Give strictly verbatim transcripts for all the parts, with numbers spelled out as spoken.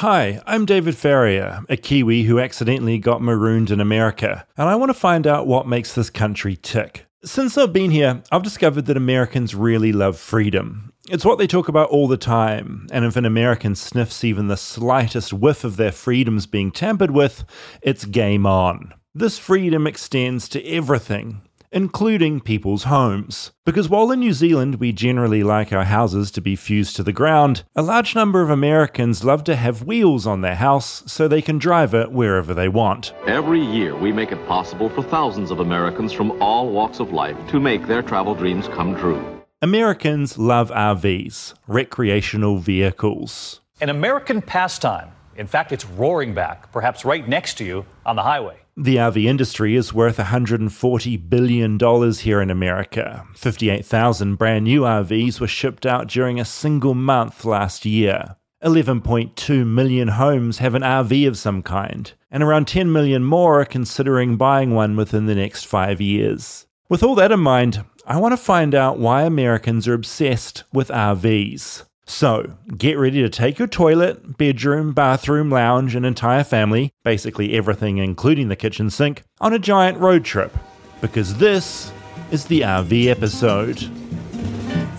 Hi, I'm David Farrier, a Kiwi who accidentally got marooned in America, and I want to find out what makes this country tick. Since I've been here, I've discovered that Americans really love freedom. It's what they talk about all the time, and if an American sniffs even the slightest whiff of their freedoms being tampered with, it's game on. This freedom extends to everything, including people's homes. Because while in New Zealand we generally like our houses to be fused to the ground, a large number of Americans love to have wheels on their house so they can drive it wherever they want. Every year we make it possible for thousands of Americans from all walks of life to make their travel dreams come true. Americans love R Vs, recreational vehicles. An American pastime. In fact, it's roaring back, perhaps right next to you on the highway. The R V industry is worth one hundred forty billion dollars here in America. fifty-eight thousand brand new R Vs were shipped out during a single month last year. eleven point two million homes have an R V of some kind, and around ten million more are considering buying one within the next five years. With all that in mind, I want to find out why Americans are obsessed with R Vs. So, get ready to take your toilet, bedroom, bathroom, lounge, and entire family, basically everything including the kitchen sink, on a giant road trip. Because this is the R V episode.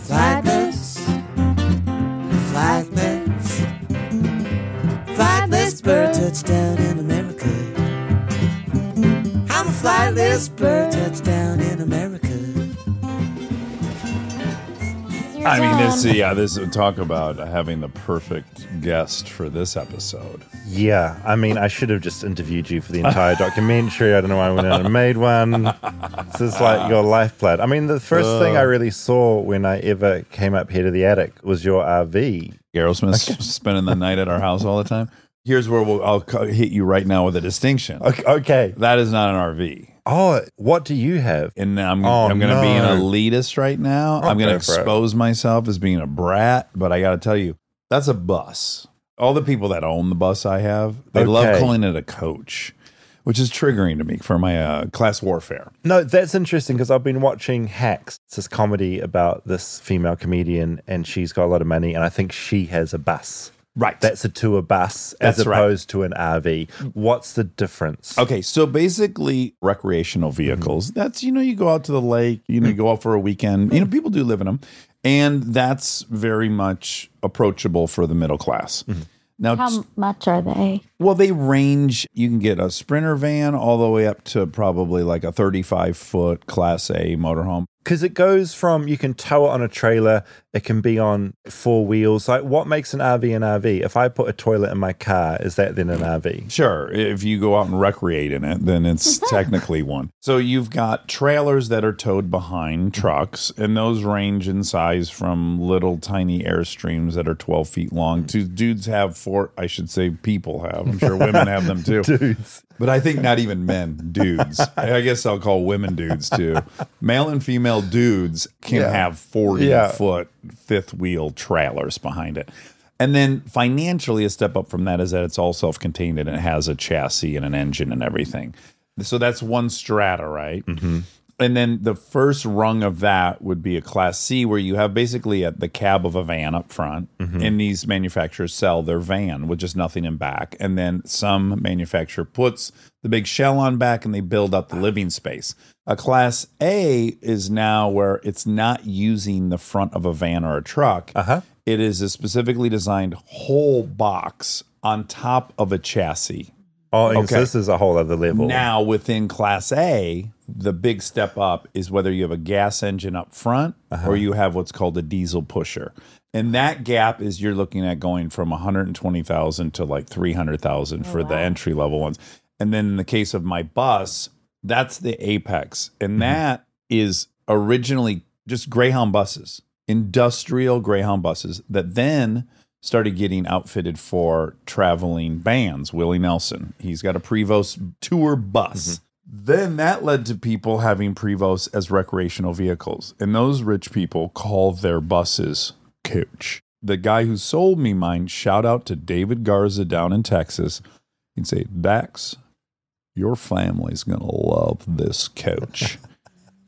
Flightless, flightless, flightless bird touchdown in America. I'm a flightless bird touchdown in America. I mean, this, yeah, this would talk about having the perfect guest for this episode. Yeah, I mean, I should have just interviewed you for the entire documentary. I don't know why I went out and made one. This is like your lifeblood. I mean, the first uh, thing I really saw when I ever came up here to the attic was your R V. Aerosmith okay. Spending the night at our house all the time. Here's where we'll, I'll hit you right now with a distinction. Okay. That is not an R V. Oh, what do you have? And I'm, oh, I'm going to no. be an elitist right now. Okay, I'm going to expose it. myself as being a brat, but I got to tell you, that's a bus. All the people that own the bus I have, they okay. love calling it a coach, which is triggering to me for my uh, class warfare. No, that's interesting because I've been watching Hacks. It's this comedy about this female comedian, and she's got a lot of money, and I think she has a bus. Right. That's a tour bus as That's opposed right. to an R V. What's the difference? Okay, so basically recreational vehicles. Mm-hmm. That's, you know, you go out to the lake, you know, you go out for a weekend. You know, people do live in them. And that's very much approachable for the middle class. Mm-hmm. Now, how much are they? Well, they range. You can get a Sprinter van all the way up to probably like a thirty-five foot Class A motorhome. Because it goes from, you can tow it on a trailer, it can be on four wheels. Like, what makes an R V an R V? If I put a toilet in my car, is that then an R V? Sure. If you go out and recreate in it, then it's technically one. So you've got trailers that are towed behind trucks, and those range in size from little tiny Airstreams that are twelve feet long to dudes have four, I should say people have. I'm sure women have them too. Dudes. But I think not even men, dudes. I guess I'll call women dudes too. Male and female dudes can yeah. have forty-foot yeah. fifth wheel trailers behind it. And then financially, a step up from that is that it's all self-contained and it has a chassis and an engine and everything. So that's one strata, right? Mm-hmm. And then the first rung of that would be a Class C, where you have basically a, the cab of a van up front, mm-hmm. and these manufacturers sell their van with just nothing in back. And then some manufacturer puts the big shell on back, and they build up the living space. A Class A is now where it's not using the front of a van or a truck. Uh-huh. It is a specifically designed whole box on top of a chassis. Oh, okay. So this is a whole other level. Now, within Class A, the big step up is whether you have a gas engine up front uh-huh. or you have what's called a diesel pusher. And that gap is you're looking at going from one hundred twenty thousand dollars to like three hundred thousand dollars oh, for wow. the entry level ones. And then in the case of my bus, that's the apex. And mm-hmm. that is originally just Greyhound buses, industrial Greyhound buses that then started getting outfitted for traveling bands. Willie Nelson, he's got a Prevost tour bus. Mm-hmm. Then that led to people having Prevost as recreational vehicles. And those rich people call their buses coach. The guy who sold me mine, shout out to David Garza down in Texas. He'd say, Dax, your family's going to love this coach.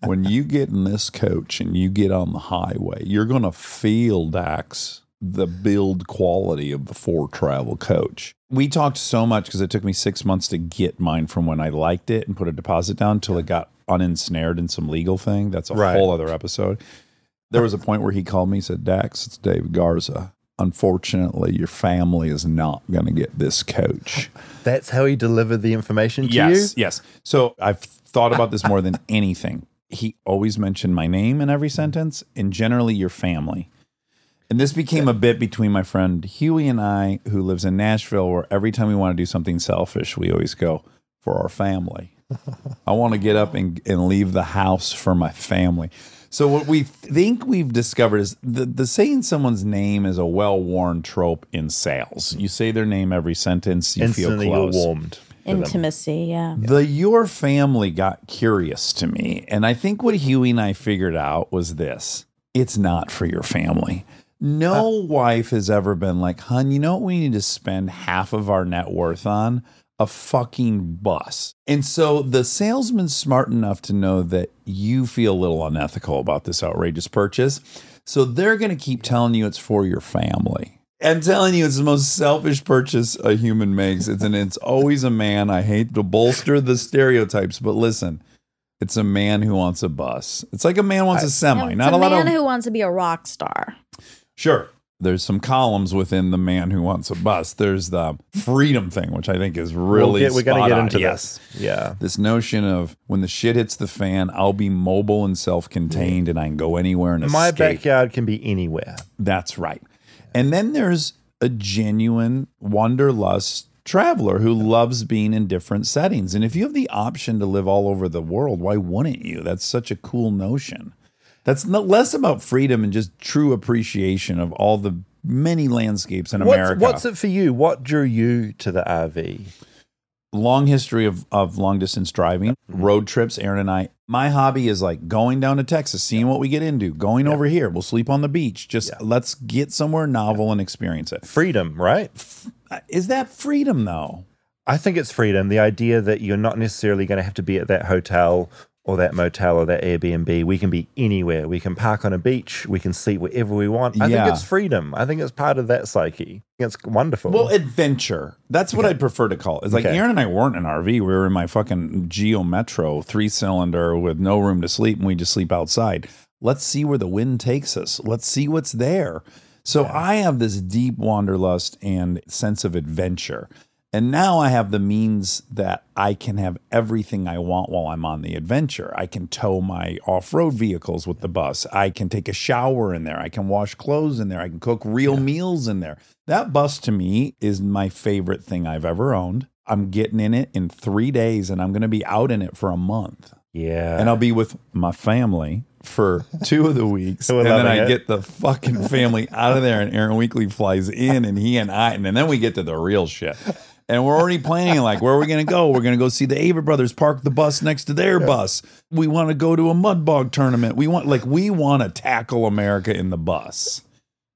When you get in this coach and you get on the highway, you're going to feel, Dax, the build quality of the Ford Travel Coach. We talked so much because it took me six months to get mine from when I liked it and put a deposit down until yeah. it got unensnared in some legal thing. That's a right. whole other episode. There was a point where he called me and said, Dax, it's David Garza. Unfortunately, your family is not going to get this coach. That's how he delivered the information to yes, you? Yes, yes. So I've thought about this more than anything. He always mentioned my name in every sentence and generally your family. And this became a bit between my friend Huey and I, who lives in Nashville, where every time we want to do something selfish, we always go, for our family. I want to get up and, and leave the house for my family. So what we think we've discovered is the, the saying someone's name is a well-worn trope in sales. You say their name every sentence, you Instantly feel close. You're warmed. Intimacy, yeah. The your family got curious to me. And I think what Huey and I figured out was this. It's not for your family. No uh, wife has ever been like, hon, you know what we need to spend half of our net worth on? A fucking bus. And so the salesman's smart enough to know that you feel a little unethical about this outrageous purchase. So they're going to keep telling you it's for your family. I'm telling you, it's the most selfish purchase a human makes. It's, and it's always a man. I hate to bolster the stereotypes, but listen. It's a man who wants a bus. It's like a man wants a semi. It's not a, a man lot of, who wants to be a rock star. Sure. There's some columns within the man who wants a bus. There's the freedom thing, which I think is really we'll get, we're going to get into yes. this. Yeah. This notion of when the shit hits the fan, I'll be mobile and self-contained yeah. and I can go anywhere and My escape. My backyard can be anywhere. That's right. And then there's a genuine wanderlust traveler who loves being in different settings. And if you have the option to live all over the world, why wouldn't you? That's such a cool notion. That's not less about freedom and just true appreciation of all the many landscapes in America. What's, what's it for you? What drew you to the R V? Long history of, of long distance driving, road trips, Aaron and I. My hobby is like going down to Texas, seeing what we get into, going yeah. over here. We'll sleep on the beach. Just yeah. let's get somewhere novel yeah. and experience it. Freedom, right? Is that freedom, though? I think it's freedom. The idea that you're not necessarily going to have to be at that hotel or that motel or that Airbnb. We can be anywhere. We can park on a beach. We can sleep wherever we want. I yeah. think it's freedom. I think it's part of that psyche. It's wonderful. Well, adventure. That's what okay. I'd prefer to call it. It's like okay. Aaron and I weren't in an R V. We were in my fucking Geo Metro three-cylinder with no room to sleep, and we just sleep outside. Let's see where the wind takes us. Let's see what's there. So yeah. I have this deep wanderlust and sense of adventure. And now I have the means that I can have everything I want while I'm on the adventure. I can tow my off-road vehicles with the bus. I can take a shower in there. I can wash clothes in there. I can cook real yeah. meals in there. That bus to me is my favorite thing I've ever owned. I'm getting in it in three days and I'm going to be out in it for a month. Yeah. And I'll be with my family for two of the weeks, and then I it. get the fucking family out of there, and Aaron Weekly flies in, and he and I, and then we get to the real shit. And we're already planning, like, where are we going to go? We're going to go see the Ava brothers park the bus next to their yeah. bus. We want to go to a mud bog tournament. We want, like, we want to tackle America in the bus.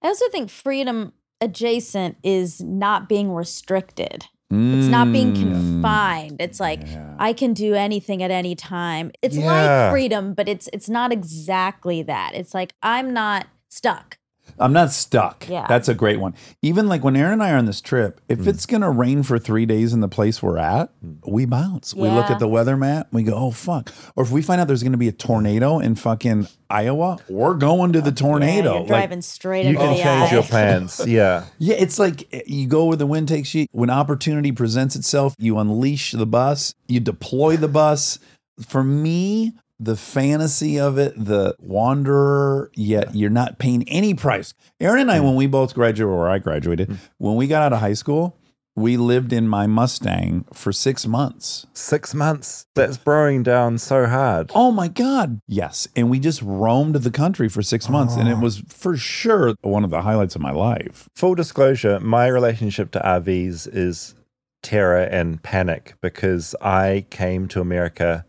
I also think freedom adjacent is not being restricted. It's not being confined. It's like, yeah. I can do anything at any time. It's yeah. like freedom, but it's it's not exactly that. It's like, I'm not stuck. I'm not stuck. Yeah. That's a great one. Even like when Aaron and I are on this trip, if mm. it's going to rain for three days in the place we're at, we bounce. Yeah. We look at the weather map. We go, oh, fuck. Or if we find out there's going to be a tornado in fucking Iowa, we're going to the tornado. Yeah, you're driving like, straight into the eye. You can change your plans. Yeah. Yeah. It's like you go where the wind takes you. When opportunity presents itself, you unleash the bus. You deploy the bus. For me, the fantasy of it, the wanderer, yet you're not paying any price. Aaron and I, when we both graduated, or I graduated, when we got out of high school, we lived in my Mustang for six months. Six months. That's burrowing down so hard. Oh, my God. Yes. And we just roamed the country for six months. Oh. And it was for sure one of the highlights of my life. Full disclosure, my relationship to R Vs is terror and panic because I came to America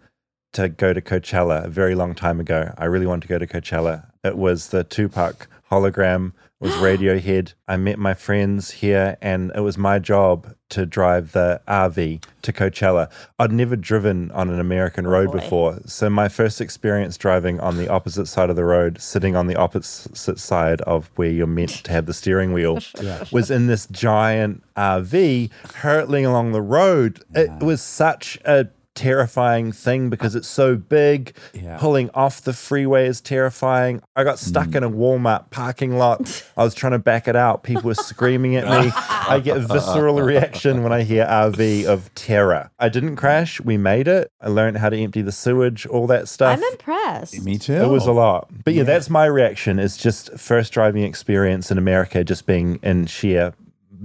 to go to Coachella a very long time ago. I really wanted to go to Coachella. It was the Tupac hologram was Radiohead. I met my friends here and it was my job to drive the R V to Coachella. I'd never driven on an American road oh before, so my first experience driving on the opposite side of the road, sitting on the opposite side of where you're meant to have the steering wheel, yeah. was in this giant R V hurtling along the road. Yeah. It was such a terrifying thing because it's so big. Yeah. Pulling off the freeway is terrifying. I got stuck mm. in a Walmart parking lot. I was trying to back it out. People were screaming at me. I get a visceral reaction when I hear R V of terror. I didn't crash. We made it. I learned how to empty the sewage, all that stuff. I'm impressed. Me too. It was a lot. But yeah, yeah. that's my reaction, is just first driving experience in America just being in sheer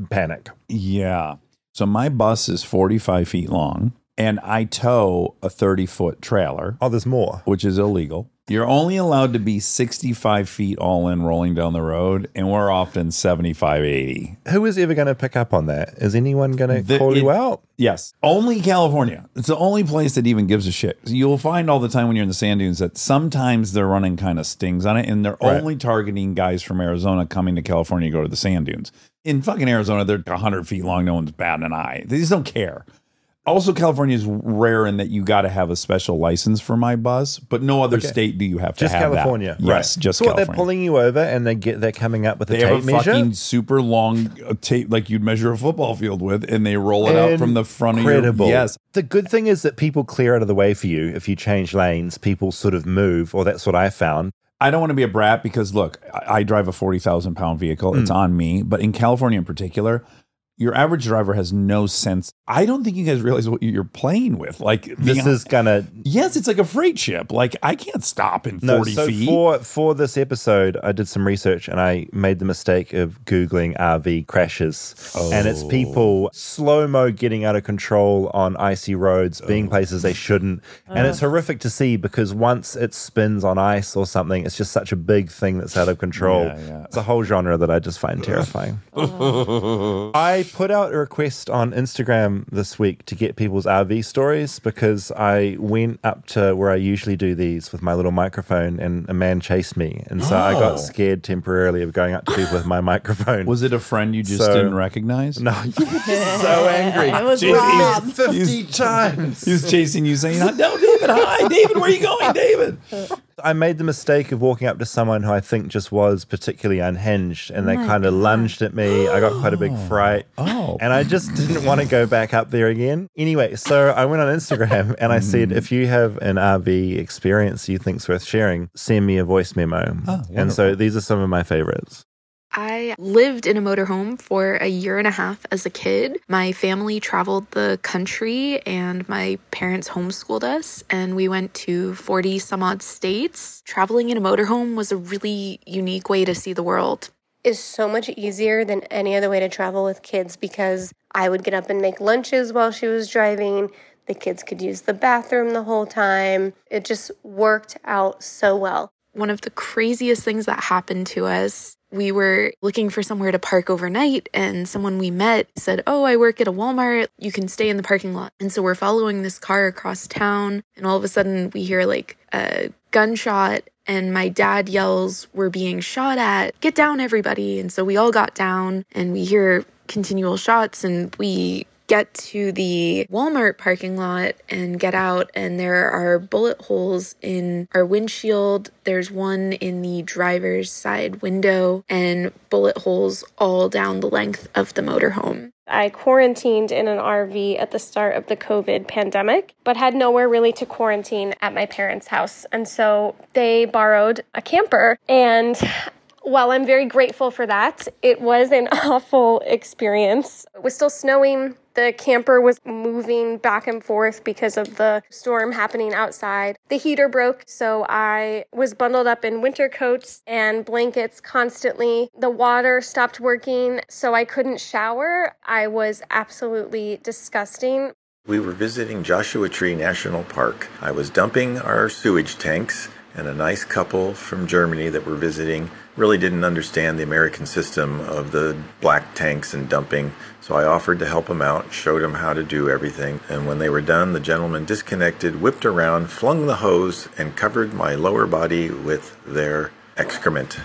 panic. Yeah. So my bus is forty-five feet long. And I tow a thirty-foot trailer. Oh, there's more. Which is illegal. You're only allowed to be sixty-five feet all in rolling down the road, and we're often seventy-five, eighty. Who is ever going to pick up on that? Is anyone going to call it, you out? Yes. Only California. It's the only place that even gives a shit. You'll find all the time when you're in the sand dunes that sometimes they're running kind of stings on it, and they're right. only targeting guys from Arizona coming to California to go to the sand dunes. In fucking Arizona, they're one hundred feet long. No one's batting an eye. They just don't care. Also, California is rare in that you got to have a special license for my bus, but no other okay. state do you have to just have California. That. Right. Yes, just so California. So they're pulling you over and they get, they're coming up with a they tape measure? They have a measure? Fucking super long tape like you'd measure a football field with, and they roll it Incredible. Out from the front of your... Yes. The good thing is that people clear out of the way for you. If you change lanes, people sort of move, or that's what I found. I don't want to be a brat because, look, I, I drive a forty thousand pound vehicle. Mm. It's on me. But in California in particular... Your average driver has no sense. I don't think you guys realize what you're playing with. Like this is gonna. Yes, it's like a freight ship. Like I can't stop in no, forty so feet. For for this episode, I did some research and I made the mistake of googling R V crashes, oh. and it's people slow mo getting out of control on icy roads, being oh. places they shouldn't, uh. and it's horrific to see because once it spins on ice or something, it's just such a big thing that's out of control. Yeah, yeah. It's a whole genre that I just find terrifying. Oh. I. put out a request on Instagram this week to get people's R V stories because I went up to where I usually do these with my little microphone and a man chased me. And so oh. I got scared temporarily of going up to people with my microphone. Was it a friend you just so, didn't recognize? No. So angry. I was robbed fifty times. He was chasing you saying, no, David, hi. David, where are you going, David? I made the mistake of walking up to someone who I think just was particularly unhinged and they oh kind of lunged at me. I got quite a big fright. Oh. And I just didn't want to go back up there again. Anyway, so I went on Instagram and I said, if you have an R V experience you think's worth sharing, send me a voice memo. Oh, and so these are some of my favorites. I lived in a motorhome for a year and a half as a kid. My family traveled the country and my parents homeschooled us and we went to forty some odd states. Traveling in a motorhome was a really unique way to see the world. It's so much easier than any other way to travel with kids because I would get up and make lunches while she was driving. The kids could use the bathroom the whole time. It just worked out so well. One of the craziest things that happened to us, we were looking for somewhere to park overnight and someone we met said, oh, I work at a Walmart. You can stay in the parking lot. And so we're following this car across town and all of a sudden we hear like a gunshot and my dad yells, we're being shot at. Get down, everybody. And so we all got down and we hear continual shots and we get to the Walmart parking lot and get out and there are bullet holes in our windshield. There's one in the driver's side window and bullet holes all down the length of the motorhome. I quarantined in an R V at the start of the COVID pandemic, but had nowhere really to quarantine at my parents' house. And so they borrowed a camper and... while I'm very grateful for that, it was an awful experience. It was still snowing. The camper was moving back and forth because of the storm happening outside. The heater broke, so I was bundled up in winter coats and blankets constantly. The water stopped working, so I couldn't shower. I was absolutely disgusting. We were visiting Joshua Tree National Park. I was dumping our sewage tanks, and a nice couple from Germany that were visiting really didn't understand the American system of the black tanks and dumping. So I offered to help them out, showed them how to do everything. And when they were done, the gentleman disconnected, whipped around, flung the hose, and covered my lower body with their excrement.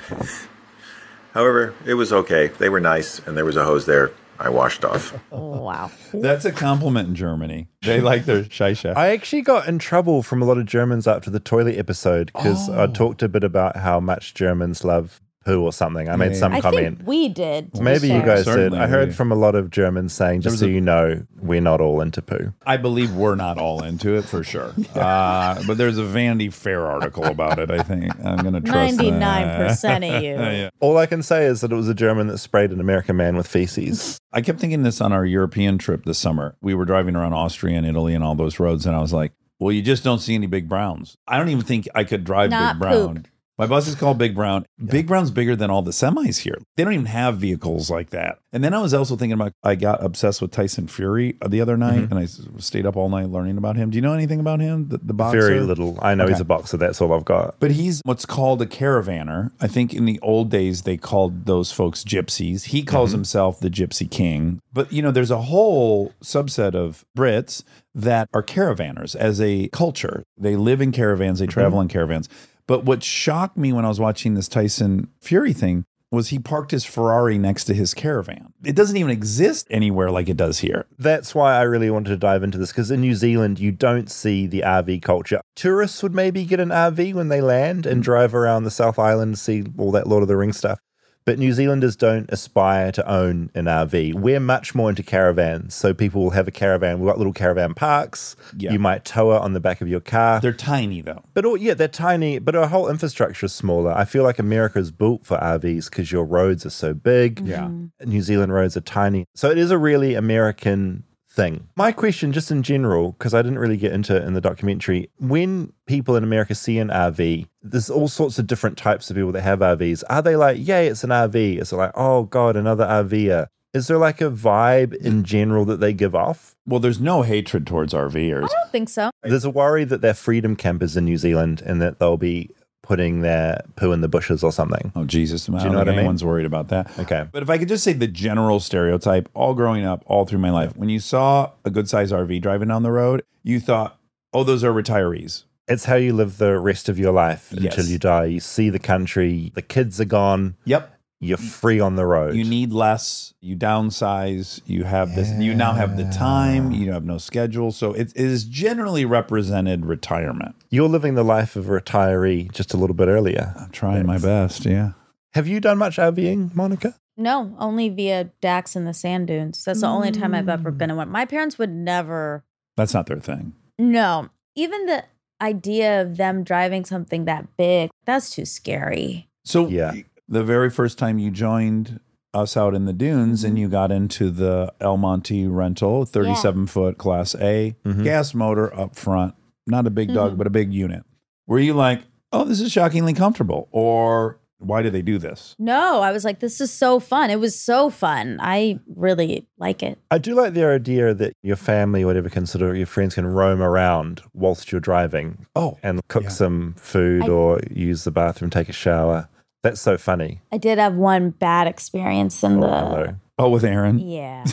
However, it was okay. They were nice, and there was a hose there. I washed off. Oh, wow. That's a compliment in Germany. They like their Scheisse. I actually got in trouble from a lot of Germans after the toilet episode because oh. I talked a bit about how much Germans love poo or something. I yeah. made some I comment. Think we did. Maybe sure. you guys Certainly. did. I heard from a lot of Germans saying, just so a, you know, we're not all into poo. I believe we're not all into it for sure. Uh, but there's a Vanity Fair article about it, I think. I'm going to trust ninety-nine percent of you. yeah. All I can say is that it was a German that sprayed an American man with feces. I kept thinking this on our European trip this summer. We were driving around Austria and Italy and all those roads, and I was like, well, you just don't see any big browns. I don't even think I could drive not big brown. Poop. My bus is called Big Brown. Yeah. Big Brown's bigger than all the semis here. They don't even have vehicles like that. And then I was also thinking about, I got obsessed with Tyson Fury the other night, mm-hmm. and I stayed up all night learning about him. Do you know anything about him, the, the boxer? Very little. I know okay. he's a boxer. That's all I've got. But he's what's called a caravaner. I think in the old days, they called those folks gypsies. He calls mm-hmm. himself the Gypsy King. But, you know, there's a whole subset of Brits that are caravanners as a culture. They live in caravans. They travel mm-hmm. in caravans. But what shocked me when I was watching this Tyson Fury thing was he parked his Ferrari next to his caravan. It doesn't even exist anywhere like it does here. That's why I really wanted to dive into this, because in New Zealand, you don't see the R V culture. Tourists would maybe get an R V when they land and drive around the South Island to see all that Lord of the Rings stuff. But New Zealanders don't aspire to own an R V. We're much more into caravans. So people will have a caravan. We've got little caravan parks. Yeah. You might tow it on the back of your car. They're tiny, though. But all, yeah, they're tiny. But our whole infrastructure is smaller. I feel like America's built for R Vs because your roads are so big. Yeah, New Zealand roads are tiny. So it is a really American thing. My question, just in general, because I didn't really get into it in the documentary, when people in America see an R V, there's all sorts of different types of people that have R Vs. Are they like, yay, it's an R V? Is it like, oh God, another R V'er? Is there like a vibe in general that they give off? Well, there's no hatred towards RVers. I don't think so. There's a worry that they're freedom campers in New Zealand and that they'll be putting their poo in the bushes or something. Oh, Jesus. Man, do you know what I mean? Anyone's worried about that. Okay. But if I could just say the general stereotype, all growing up, all through my life, when you saw a good-sized R V driving down the road, you thought, oh, those are retirees. It's how you live the rest of your life yes. until you die. You see the country, the kids are gone. Yep. You're free on the road. You need less. You downsize. You have yeah. this. You now have the time. You have no schedule. So it is generally represented retirement. You're living the life of a retiree just a little bit earlier. I'm trying Thanks. my best. Yeah. Have you done much RVing, Monica? No, only via D A X and the sand dunes. That's the mm. only time I've ever been in one. My parents would never. That's not their thing. No. Even the idea of them driving something that big, that's too scary. So yeah. The very first time you joined us out in the dunes mm-hmm. and you got into the El Monte rental, thirty-seven foot yeah. Class A, mm-hmm. gas motor up front, not a big mm-hmm. dog, but a big unit. Were you like, oh, this is shockingly comfortable? Or why do they do this? No, I was like, this is so fun. It was so fun. I really like it. I do like the idea that your family or whatever can sort of, your friends can roam around whilst you're driving oh, and cook yeah. some food I- or use the bathroom, take a shower. That's so funny. I did have one bad experience in oh, the... Hello. Oh, with Aaron? Yeah.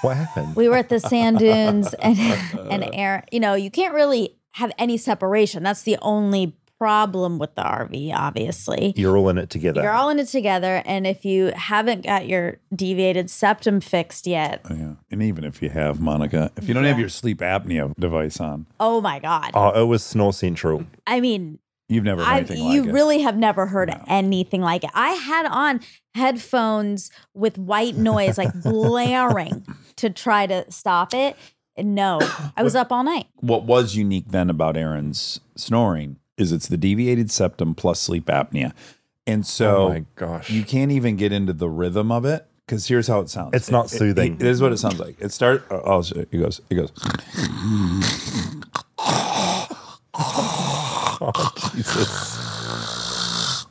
What happened? We were at the sand dunes and, and Aaron, you know, you can't really have any separation. That's the only problem with the R V, obviously. You're all in it together. You're all in it together. And if you haven't got your deviated septum fixed yet. Oh, yeah. And even if you have, Monica, if you don't yeah. have your sleep apnea device on. Oh, my God. Oh, it was snore central. I mean... You've never heard anything like it. You really have never heard no. anything like it. I had on headphones with white noise, like blaring to try to stop it. No, I was what, up all night. What was unique then about Aaron's snoring is it's the deviated septum plus sleep apnea. And so oh my gosh. You can't even get into the rhythm of it because here's how it sounds. It's it, not soothing. It, it is what it sounds like. It starts, oh, it goes, it goes. Oh, Jesus.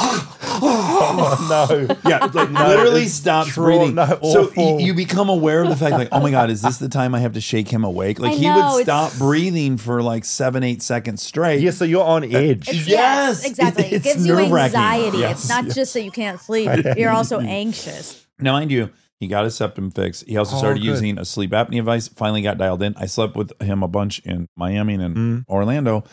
Oh, no. Yeah, like, no, literally stops true, breathing. No, so y- you become aware of the fact, like, oh, my God, is this the time I have to shake him awake? Like, I he know, would stop breathing for, like, seven, eight seconds straight. Yeah, so you're on edge. It's, yes. yes. Exactly. It, it gives you anxiety. Yes, it's not yes. just that you can't sleep. You're also anxious. Now, mind you. He got his septum fixed. He also oh, started good. using a sleep apnea device, finally got dialed in. I slept with him a bunch in Miami and in mm. Orlando.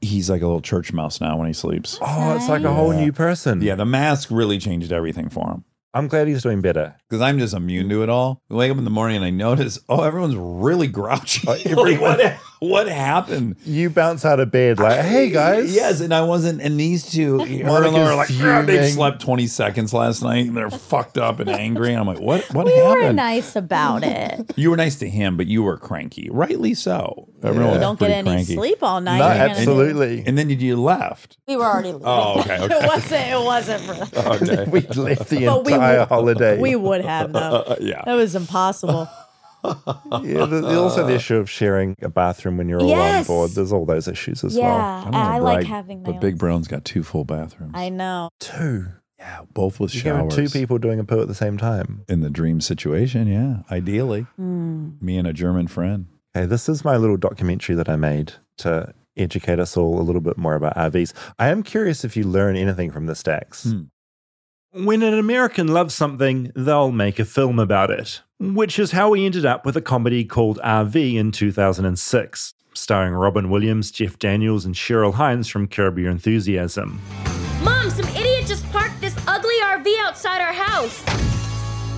he's like a little church mouse now when he sleeps. Oh, it's like a whole yeah. new person. Yeah, the mask really changed everything for him. I'm glad he's doing better. Because I'm just immune to it all. I wake up in the morning and I notice, oh, everyone's really grouchy. Everyone, what, what happened? You bounce out of bed like, I, hey, guys. Yes, and I wasn't. And these two, her and Laura, like, oh, they slept twenty seconds last night. And they're fucked up and angry. And I'm like, what What we happened? You were nice about it. You were nice to him, but you were cranky. Rightly so. Everyone yeah. You don't get any cranky. Sleep all night. No, absolutely. And, and then you, you left. We were already leaving. Oh, okay. okay. It wasn't, it wasn't for that. Okay. We left the entire holiday. We would have, though. Uh, yeah. That was impossible. Yeah, there's also the issue of sharing a bathroom when you're all yes. on board. There's all those issues as yeah, well. I, don't know, I like having that. But Big Brown's got two full bathrooms. I know. Two. Yeah, both with showers. Two people doing a poo at the same time. In the dream situation, yeah, ideally. Mm. Me and a German friend. Hey, this is my little documentary that I made to educate us all a little bit more about R Vs. I am curious if you learn anything from the stacks. Mm. When an American loves something, they'll make a film about it, which is how we ended up with a comedy called R V in two thousand six, starring Robin Williams, Jeff Daniels, and Cheryl Hines from Curb Your Enthusiasm. Mom, some idiot just parked this ugly R V outside our house.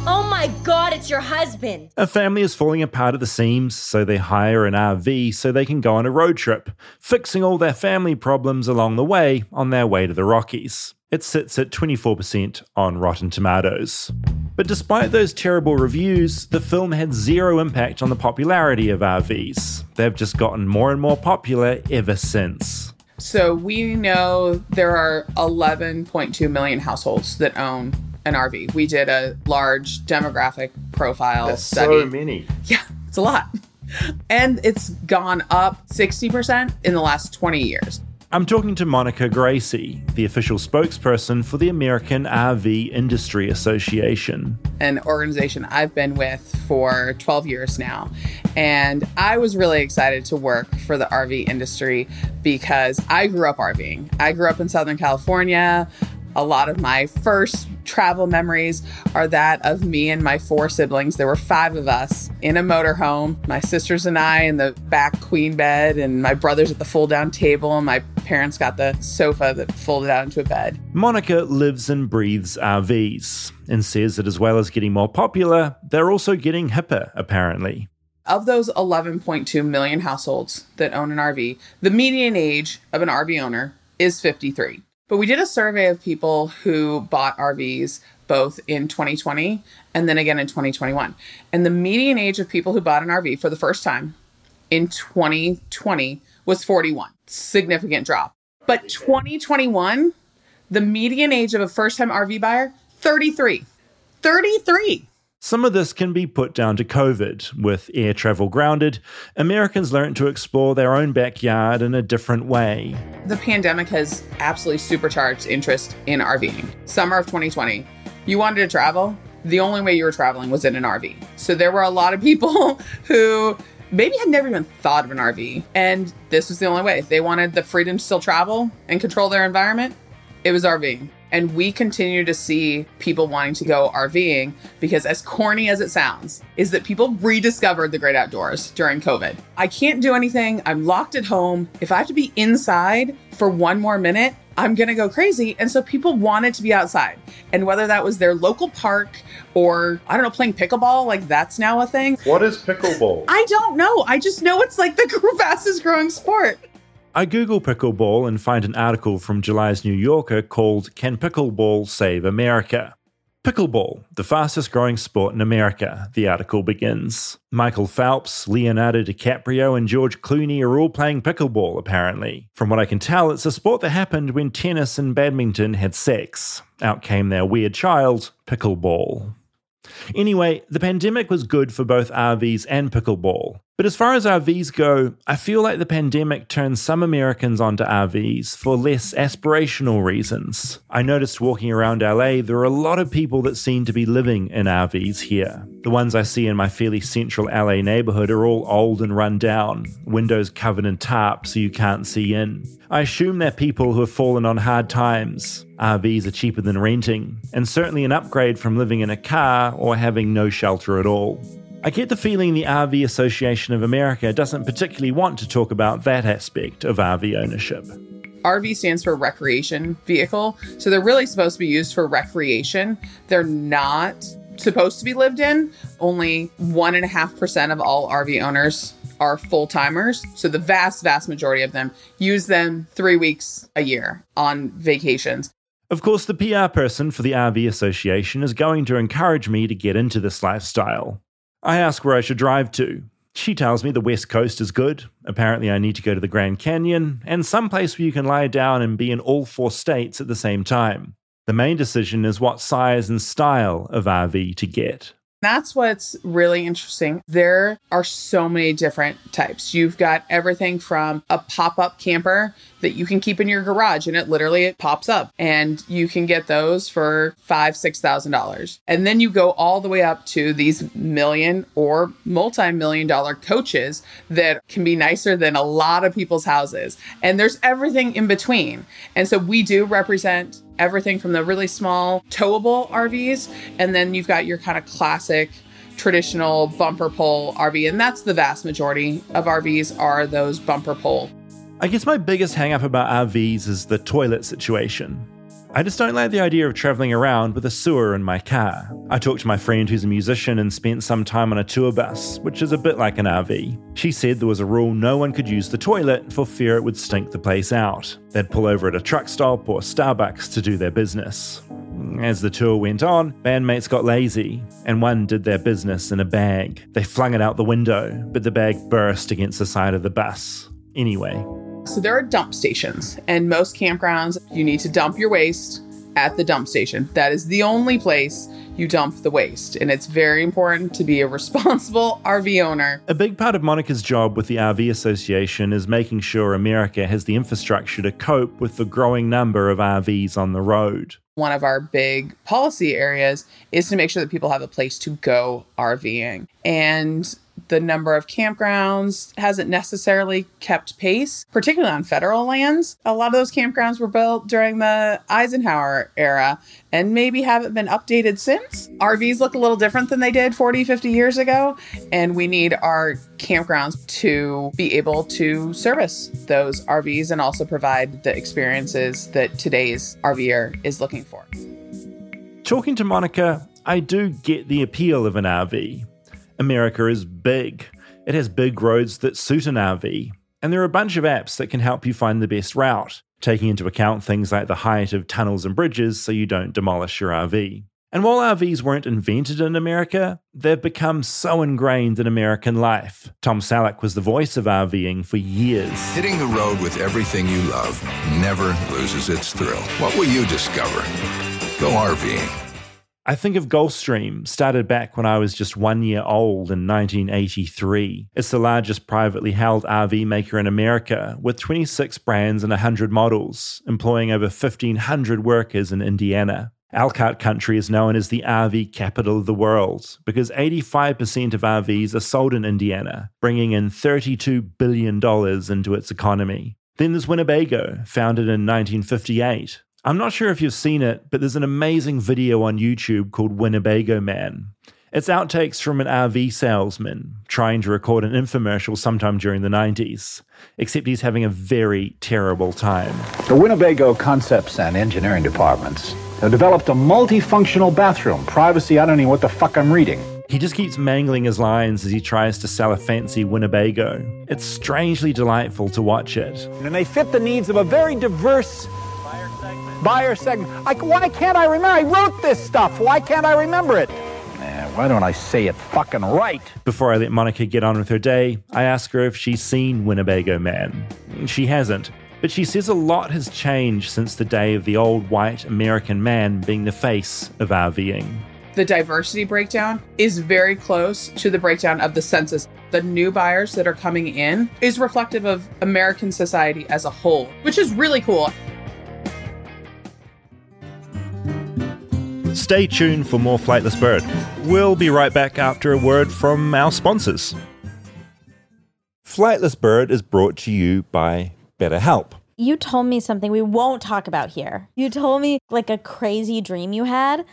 Oh my God, it's your husband. A family is falling apart at the seams, so they hire an R V so they can go on a road trip, fixing all their family problems along the way on their way to the Rockies. It sits at twenty-four percent on Rotten Tomatoes. But despite those terrible reviews, the film had zero impact on the popularity of R Vs. They've just gotten more and more popular ever since. So we know there are eleven point two million households that own an R V. We did a large demographic profile That's study. So many. Yeah, it's a lot. And it's gone up sixty percent in the last twenty years. I'm talking to Monica Gracie, the official spokesperson for the American R V Industry Association. An organization I've been with for twelve years now. And I was really excited to work for the R V industry because I grew up RVing. I grew up in Southern California. A lot of my first travel memories are that of me and my four siblings. There were five of us in a motorhome, my sisters and I in the back queen bed, and my brothers at the fold-down table, and my parents got the sofa that folded out into a bed. Monica lives and breathes R Vs and says that as well as getting more popular, they're also getting hipper, apparently. Of those eleven point two million households that own an R V, the median age of an R V owner is fifty-three. But we did a survey of people who bought R Vs both in twenty twenty and then again in twenty twenty-one. And the median age of people who bought an R V for the first time in twenty twenty was forty-one. Significant drop. But twenty twenty-one, the median age of a first-time R V buyer, thirty-three. thirty-three! Some of this can be put down to COVID. With air travel grounded, Americans learned to explore their own backyard in a different way. The pandemic has absolutely supercharged interest in RVing. Summer of twenty twenty, you wanted to travel. The only way you were traveling was in an R V. So there were a lot of people who maybe had never even thought of an R V. And this was the only way. If they wanted the freedom to still travel and control their environment, it was RVing. And we continue to see people wanting to go RVing because, as corny as it sounds, is that people rediscovered the great outdoors during COVID. I can't do anything. I'm locked at home. If I have to be inside for one more minute, I'm going to go crazy. And so people wanted to be outside. And whether that was their local park or, I don't know, playing pickleball, like that's now a thing. What is pickleball? I don't know. I just know it's like the fastest growing sport. I Google pickleball and find an article from July's New Yorker called Can Pickleball Save America? Pickleball, the fastest growing sport in America, the article begins. Michael Phelps, Leonardo DiCaprio and George Clooney are all playing pickleball, apparently. From what I can tell, it's a sport that happened when tennis and badminton had sex. Out came their weird child, pickleball. Anyway, the pandemic was good for both R Vs and pickleball. But as far as R Vs go, I feel like the pandemic turned some Americans onto R Vs for less aspirational reasons. I noticed walking around L A, there are a lot of people that seem to be living in R Vs here. The ones I see in my fairly central L A neighborhood are all old and run down, windows covered in tarp so you can't see in. I assume they're people who have fallen on hard times. R Vs are cheaper than renting, and certainly an upgrade from living in a car or having no shelter at all. I get the feeling the R V Association of America doesn't particularly want to talk about that aspect of R V ownership. R V stands for recreation vehicle, so they're really supposed to be used for recreation. They're not supposed to be lived in. Only one and a half percent of all R V owners are full-timers. So the vast, vast majority of them use them three weeks a year on vacations. Of course, the P R person for the R V Association is going to encourage me to get into this lifestyle. I ask where I should drive to. She tells me the West Coast is good. Apparently I need to go to the Grand Canyon and someplace where you can lie down and be in all four states at the same time. The main decision is what size and style of R V to get. That's what's really interesting. There are so many different types. You've got everything from a pop-up camper that you can keep in your garage and it literally it pops up, and you can get those for five, six thousand dollars. And then you go all the way up to these million or multi-million dollar coaches that can be nicer than a lot of people's houses. And there's everything in between. And so we do represent everything from the really small towable R Vs, and then you've got your kind of classic traditional bumper pole R V, and that's the vast majority of R Vs are those bumper pole. I guess my biggest hang up about R Vs is the toilet situation. I just don't like the idea of traveling around with a sewer in my car. I talked to my friend who's a musician and spent some time on a tour bus, which is a bit like an R V. She said there was a rule no one could use the toilet for fear it would stink the place out. They'd pull over at a truck stop or Starbucks to do their business. As the tour went on, bandmates got lazy, and one did their business in a bag. They flung it out the window, but the bag burst against the side of the bus. Anyway. So there are dump stations, and most campgrounds, you need to dump your waste at the dump station. That is the only place you dump the waste, and it's very important to be a responsible R V owner. A big part of Monica's job with the R V Association is making sure America has the infrastructure to cope with the growing number of R Vs on the road. One of our big policy areas is to make sure that people have a place to go RVing, and the number of campgrounds hasn't necessarily kept pace, particularly on federal lands. A lot of those campgrounds were built during the Eisenhower era and maybe haven't been updated since. R Vs look a little different than they did forty, fifty years ago, and we need our campgrounds to be able to service those R Vs and also provide the experiences that today's RVer is looking for. Talking to Monica, I do get the appeal of an R V. America is big. It has big roads that suit an R V, and there are a bunch of apps that can help you find the best route, taking into account things like the height of tunnels and bridges so you don't demolish your R V. And while R Vs weren't invented in America, they've become so ingrained in American life. Tom Selleck was the voice of RVing for years. Hitting the road with everything you love never loses its thrill. What will you discover? Go RVing. I think of Goldstream, started back when I was just one year old in nineteen eighty-three. It's the largest privately held R V maker in America, with twenty-six brands and one hundred models, employing over fifteen hundred workers in Indiana. Elkhart County is known as the R V capital of the world, because eighty-five percent of R Vs are sold in Indiana, bringing in thirty-two billion dollars into its economy. Then there's Winnebago, founded in nineteen fifty-eight. I'm not sure if you've seen it, but there's an amazing video on YouTube called Winnebago Man. It's outtakes from an R V salesman trying to record an infomercial sometime during the nineties, except he's having a very terrible time. The Winnebago Concepts and Engineering Departments have developed a multifunctional bathroom. Privacy, I don't even know what the fuck I'm reading. He just keeps mangling his lines as he tries to sell a fancy Winnebago. It's strangely delightful to watch it. And they fit the needs of a very diverse buyer segment. I, why can't I remember? I wrote this stuff. Why can't I remember it? Eh, why don't I say it fucking right? Before I let Monica get on with her day, I ask her if she's seen Winnebago Man. She hasn't, but she says a lot has changed since the day of the old white American man being the face of RVing. The diversity breakdown is very close to the breakdown of the census. The new buyers that are coming in is reflective of American society as a whole, which is really cool. Stay tuned for more Flightless Bird. We'll be right back after a word from our sponsors. Flightless Bird is brought to you by BetterHelp. you told me something we won't talk about here. You told me like a crazy dream you had.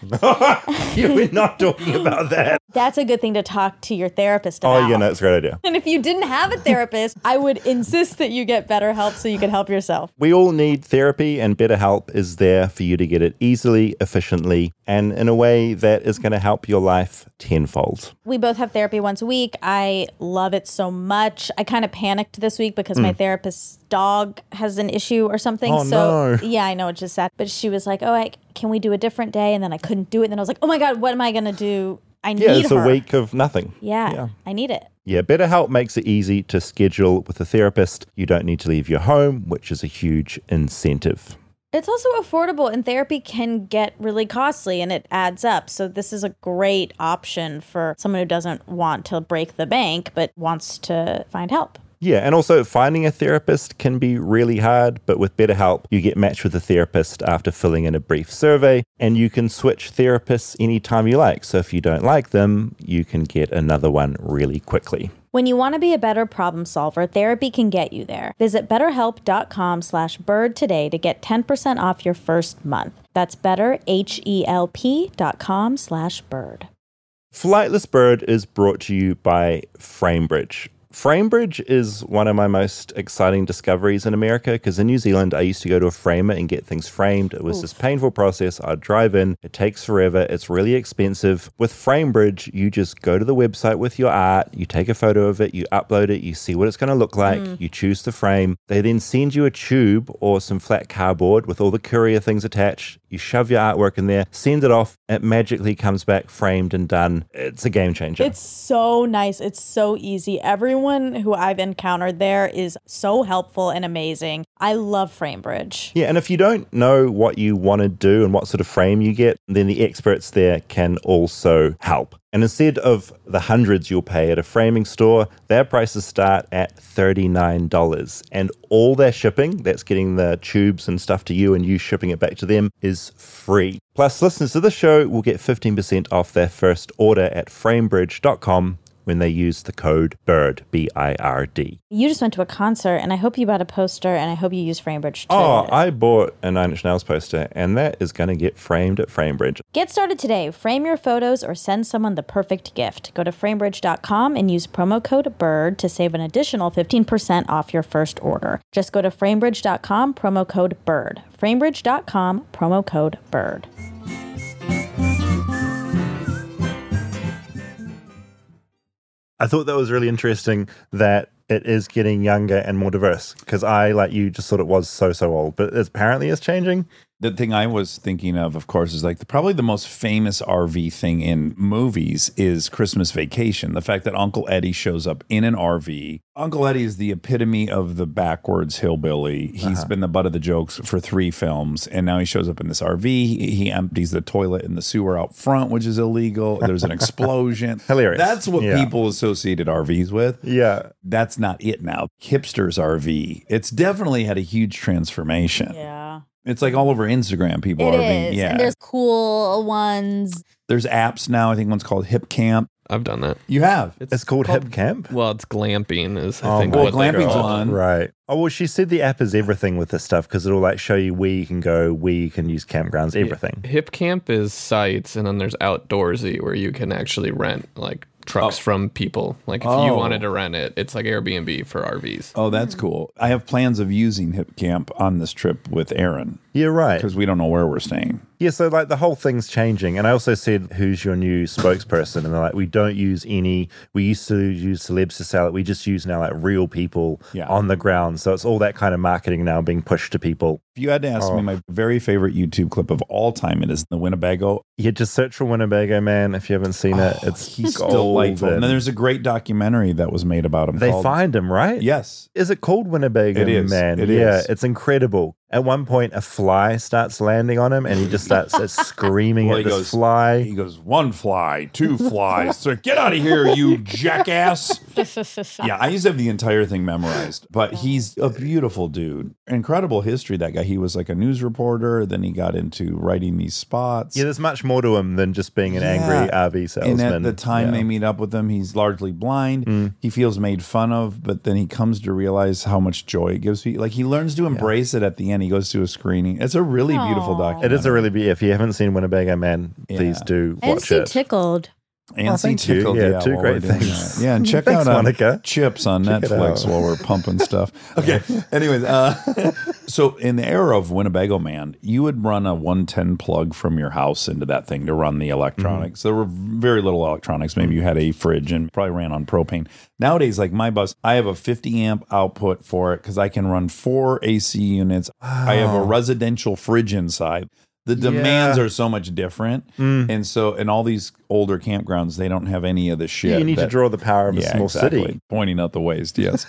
We're not talking about that. That's a good thing to talk to your therapist about. Oh, yeah, no, that's a great idea. And if you didn't have a therapist, I would insist that you get BetterHelp so you can help yourself. We all need therapy, and BetterHelp is there for you to get it easily, efficiently, and in a way that is going to help your life tenfold. We both have therapy once a week. I love it so much. I kind of panicked this week because mm. my therapist's dog has an issue or something. Oh, so no. Yeah, I know, it's just sad. But she was like, oh, I, can we do a different day? And then I couldn't do it. And then I was like, oh my God, what am I going to do? I need her. Yeah, it's her. A week of nothing. Yeah, yeah, I need it. Yeah, BetterHelp makes it easy to schedule with a therapist. You don't need to leave your home, which is a huge incentive. It's also affordable, and therapy can get really costly, and it adds up. So this is a great option for someone who doesn't want to break the bank but wants to find help. Yeah, and also finding a therapist can be really hard, but with BetterHelp, you get matched with a therapist after filling in a brief survey, and you can switch therapists anytime you like. So if you don't like them, you can get another one really quickly. When you want to be a better problem solver, therapy can get you there. Visit betterhelp.com slash bird today to get ten percent off your first month. That's betterhelp.com slash bird. Flightless Bird is brought to you by Framebridge. Framebridge is one of my most exciting discoveries in America, because in New Zealand, I used to go to a framer and get things framed. It was Oof. This painful process. I'd drive in. It takes forever. It's really expensive. With Framebridge, you just go to the website with your art. You take a photo of it. You upload it. You see what it's going to look like. Mm. You choose the frame. They then send you a tube or some flat cardboard with all the courier things attached. You shove your artwork in there, send it off. It magically comes back framed and done. It's a game changer. It's so nice. It's so easy. Everyone Everyone who I've encountered there is so helpful and amazing. I love Framebridge. Yeah, and if you don't know what you want to do and what sort of frame you get, then the experts there can also help. And instead of the hundreds you'll pay at a framing store, their prices start at thirty-nine dollars. And all their shipping, that's getting the tubes and stuff to you and you shipping it back to them, is free. Plus, listeners to this show will get fifteen percent off their first order at framebridge dot com. when they use the code BIRD, B I R D. You just went to a concert, and I hope you bought a poster, and I hope you use Framebridge too. Oh, I bought a Nine Inch Nails poster, and that is going to get framed at Framebridge. Get started today. Frame your photos or send someone the perfect gift. Go to framebridge dot com and use promo code BIRD to save an additional fifteen percent off your first order. Just go to framebridge dot com, promo code BIRD. framebridge dot com, promo code BIRD. I thought that was really interesting that it is getting younger and more diverse, because I, like you, just thought it was so, so old, but it apparently is changing. The thing I was thinking of, of course, is like the, probably the most famous R V thing in movies is Christmas Vacation. The fact that Uncle Eddie shows up in an R V. Uncle Eddie is the epitome of the backwards hillbilly. He's uh-huh. been the butt of the jokes for three films, and now he shows up in this R V. He, he empties the toilet in the sewer out front, which is illegal. There's an explosion. Hilarious. That's what yeah. people associated R Vs with. Yeah. That's not it now. Hipster's R V. It's definitely had a huge transformation. Yeah. It's like all over Instagram, people it are being, is. yeah. And there's cool ones. There's apps now. I think one's called Hip Camp. I've done that. You have? It's, it's called, called Hip Camp? Well, it's glamping is, I oh, think. Well, what glamping's on. Right. Oh, well, she said the app is everything with this stuff, because it'll like show you where you can go, where you can use campgrounds, everything. Yeah. Hip Camp is sites, and then there's Outdoorsy, where you can actually rent like trucks oh. from people. Like if oh. you wanted to rent it, it's like Airbnb for R Vs. Oh, that's cool. I have plans of using Hip Camp on this trip with Aaron. Yeah, right. Because we don't know where we're staying. Yeah, so like the whole thing's changing. And I also said, who's your new spokesperson? And they're like, we don't use any, we used to use celebs to sell it. We just use now like real people yeah. on the ground. So it's all that kind of marketing now being pushed to people. If you had to ask oh. me my very favorite YouTube clip of all time, it is the Winnebago. Yeah, just search for Winnebago Man if you haven't seen it. Oh, it's he's delightful. And then there's a great documentary that was made about him. They called, find him, right? Yes. Is it called Winnebago Man? It is. It yeah, is. It's incredible. At one point, a fly starts landing on him, and he just starts uh, screaming well, at this goes, fly. He goes, one fly, two flies. So get out of here, you jackass. Yeah, I used to have the entire thing memorized, but he's a beautiful dude. Incredible history, that guy. He was like a news reporter. Then he got into writing these spots. Yeah, there's much more to him than just being an yeah. angry R V salesman. And at the time yeah. they meet up with him, he's largely blind. Mm. He feels made fun of, but then he comes to realize how much joy it gives people. Like, he learns to embrace yeah. it at the end. He goes to a screening. It's a really Aww. beautiful documentary. It is a really beautiful. If you haven't seen Winnebago Man, yeah. please do watch it. And see Tickled. And see Tickled. Yeah, yeah two great things. Yeah, and check Thanks, out um, Chips on check Netflix while we're pumping stuff. Okay. Anyways, uh, so in the era of Winnebago Man, you would run a one ten plug from your house into that thing to run the electronics. Mm-hmm. There were very little electronics. Maybe you had a fridge and probably ran on propane. Nowadays, like my bus, I have a fifty amp output for it because I can run four A C units. Wow. I have a residential fridge inside. The demands yeah. are so much different. Mm. And so in all these older campgrounds, they don't have any of the shit. Yeah, you need that, to draw the power of yeah, a small exactly. city. Pointing out the waste, yes.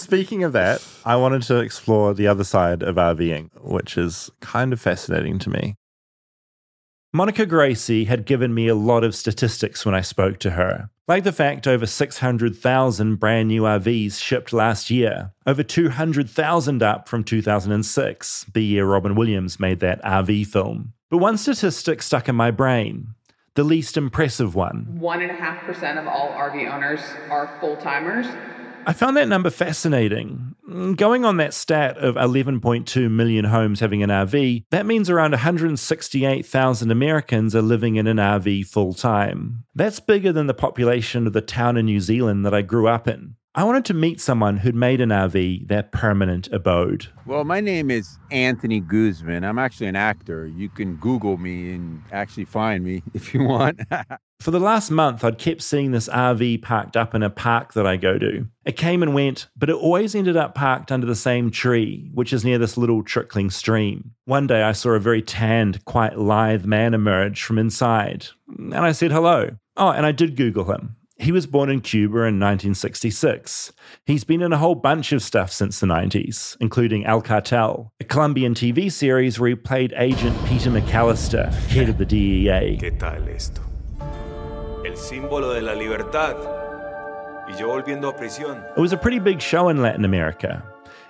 Speaking of that, I wanted to explore the other side of RVing, which is kind of fascinating to me. Monica Gracie had given me a lot of statistics when I spoke to her. Like the fact over six hundred thousand brand new R Vs shipped last year, over two hundred thousand up from two thousand six, the year Robin Williams made that R V film. But one statistic stuck in my brain, the least impressive one. One and a half percent of all R V owners are full-timers. I found that number fascinating. Going on that stat of eleven point two million homes having an R V, that means around one hundred sixty-eight thousand Americans are living in an R V full-time. That's bigger than the population of the town in New Zealand that I grew up in. I wanted to meet someone who'd made an R V their permanent abode. Well, my name is Anthony Guzman. I'm actually an actor. You can Google me and actually find me if you want. For the last month, I'd kept seeing this R V parked up in a park that I go to. It came and went, but it always ended up parked under the same tree, which is near this little trickling stream. One day I saw a very tanned, quite lithe man emerge from inside, and I said hello. Oh, and I did Google him. He was born in Cuba in nineteen sixty-six. He's been in a whole bunch of stuff since the nineties, including El Cartel, a Colombian T V series where he played Agent Peter McAllister, head of the D E A. ¿Qué tal esto? El símbolo de la libertad. Y yo volviendo a prisión. It was a pretty big show in Latin America.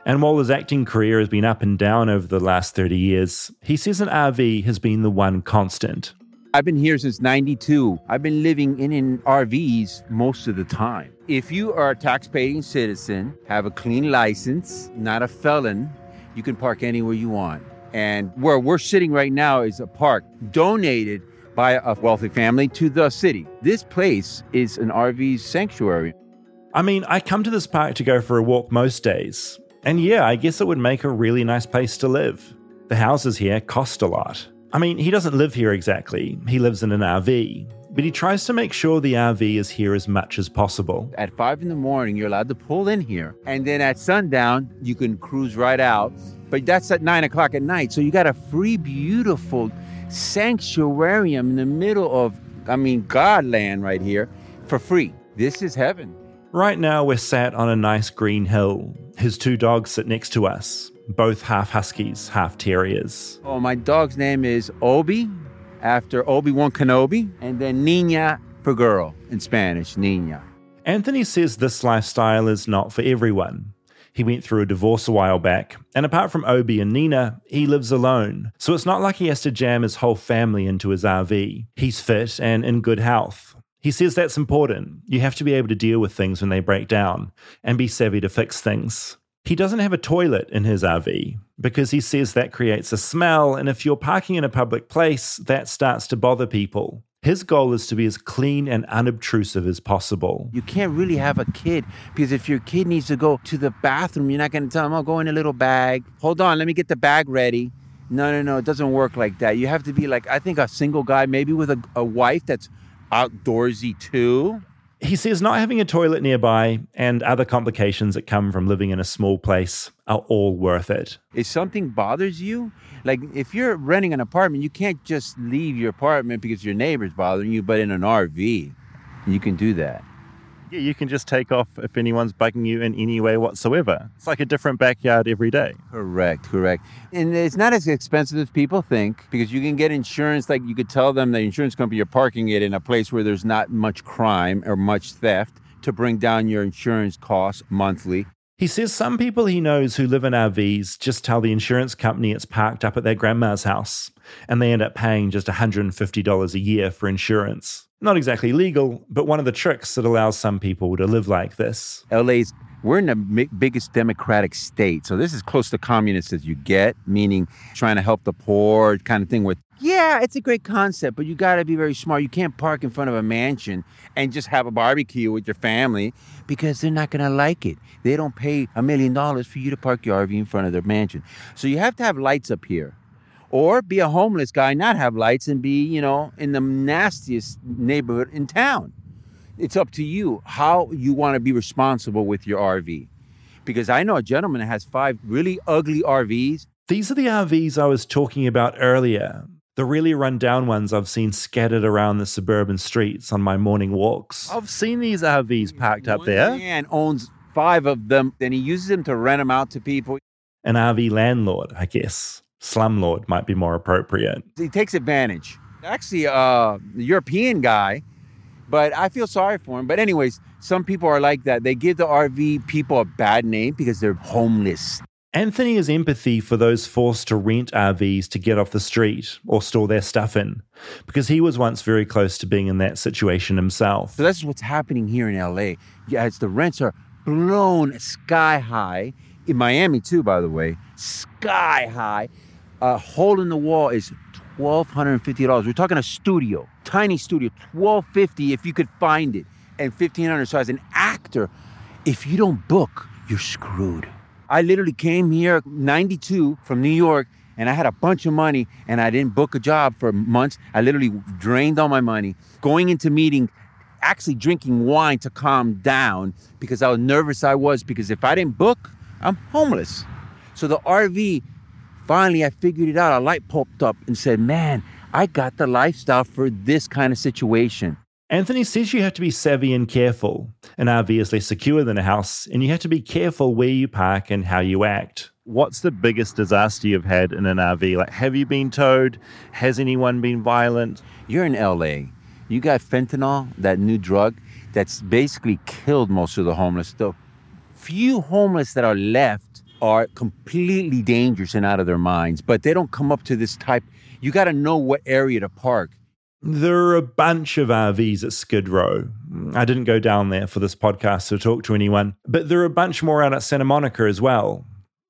And while his acting career has been up and down over the last thirty years, he says an R V has been the one constant. I've been here since ninety-two. I've been living in, in R Vs most of the time. If you are a tax-paying citizen, have a clean license, not a felon, you can park anywhere you want. And where we're sitting right now is a park donated by a wealthy family to the city. This place is an R V sanctuary. I mean, I come to this park to go for a walk most days. And yeah, I guess it would make a really nice place to live. The houses here cost a lot. I mean, he doesn't live here exactly. He lives in an R V, but he tries to make sure the R V is here as much as possible. At five in the morning, you're allowed to pull in here. And then at sundown, you can cruise right out. But that's at nine o'clock at night. So you got a free, beautiful sanctuarium in the middle of, I mean, Godland right here for free. This is heaven. Right now, we're sat on a nice green hill. His two dogs sit next to us. Both half Huskies, half Terriers. Oh, my dog's name is Obi, after Obi-Wan Kenobi, and then Niña for girl, in Spanish, Niña. Anthony says this lifestyle is not for everyone. He went through a divorce a while back, and apart from Obi and Nina, he lives alone. So it's not like he has to jam his whole family into his R V. He's fit and in good health. He says that's important. You have to be able to deal with things when they break down, and be savvy to fix things. He doesn't have a toilet in his R V because he says that creates a smell, and if you're parking in a public place, that starts to bother people. His goal is to be as clean and unobtrusive as possible. You can't really have a kid because if your kid needs to go to the bathroom, you're not going to tell him, oh, go in a little bag. Hold on, let me get the bag ready. No, no, no, it doesn't work like that. You have to be like, I think a single guy, maybe with a, a wife that's outdoorsy too. He says not having a toilet nearby and other complications that come from living in a small place are all worth it. If something bothers you, like if you're renting an apartment, you can't just leave your apartment because your neighbor's bothering you, but in an R V, you can do that. Yeah, you can just take off if anyone's bugging you in any way whatsoever. It's like a different backyard every day. Correct, correct. And it's not as expensive as people think, because you can get insurance. Like, you could tell them, the insurance company, you're parking it in a place where there's not much crime or much theft, to bring down your insurance costs monthly. He says some people he knows who live in R Vs just tell the insurance company it's parked up at their grandma's house, and they end up paying just one hundred fifty dollars a year for insurance. Not exactly legal, but one of the tricks that allows some people to live like this. L A's, we're in the m- biggest democratic state, so this is close to communist as you get, meaning trying to help the poor kind of thing with, yeah, it's a great concept, but you got to be very smart. You can't park in front of a mansion and just have a barbecue with your family, because they're not going to like it. They don't pay a million dollars for you to park your R V in front of their mansion. So you have to have lights up here, or be a homeless guy, not have lights, and be, you know, in the nastiest neighborhood in town. It's up to you how you want to be responsible with your R V. Because I know a gentleman that has five really ugly R Vs. These are the R Vs I was talking about earlier. The really run-down ones I've seen scattered around the suburban streets on my morning walks. I've seen these R Vs parked up there. One man owns five of them, and he uses them to rent them out to people. An R V landlord, I guess. Slumlord might be more appropriate. He takes advantage. Actually, uh, the European guy, but I feel sorry for him. But anyways, some people are like that. They give the R V people a bad name because they're homeless. Anthony has empathy for those forced to rent R Vs to get off the street or store their stuff in, because he was once very close to being in that situation himself. So that's what's happening here in L A. Yeah, it's, the rents are blown sky high. In Miami too, by the way, sky high. A hole in the wall is one thousand two hundred fifty dollars. We're talking a studio, tiny studio, one thousand two hundred fifty dollars if you could find it, and fifteen hundred dollars. So as an actor, if you don't book, you're screwed. I literally came here ninety-two from New York, and I had a bunch of money, and I didn't book a job for months. I literally drained all my money, going into meetings, actually drinking wine to calm down, because how nervous I was, because if I didn't book, I'm homeless. So the R V, finally I figured it out. A light popped up and said, man, I got the lifestyle for this kind of situation. Anthony says you have to be savvy and careful. An R V is less secure than a house, and you have to be careful where you park and how you act. What's the biggest disaster you've had in an R V? Like, have you been towed? Has anyone been violent? You're in L A. You got fentanyl, that new drug, that's basically killed most of the homeless. The few homeless that are left are completely dangerous and out of their minds, but they don't come up to this type. You got to know what area to park. There are a bunch of R Vs at Skid Row. I didn't go down there for this podcast to talk to anyone, but there are a bunch more out at Santa Monica as well.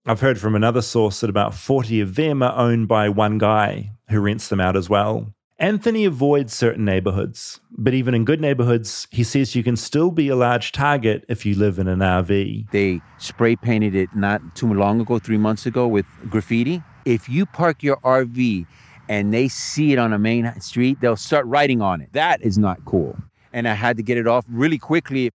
I've heard from another source that about forty of them are owned by one guy who rents them out as well. Anthony avoids certain neighborhoods, but even in good neighborhoods, he says you can still be a large target if you live in an R V. They spray painted it not too long ago, three months ago, with graffiti. If you park your R V and they see it on a main street, they'll start writing on it. That is not cool. And I had to get it off really quickly.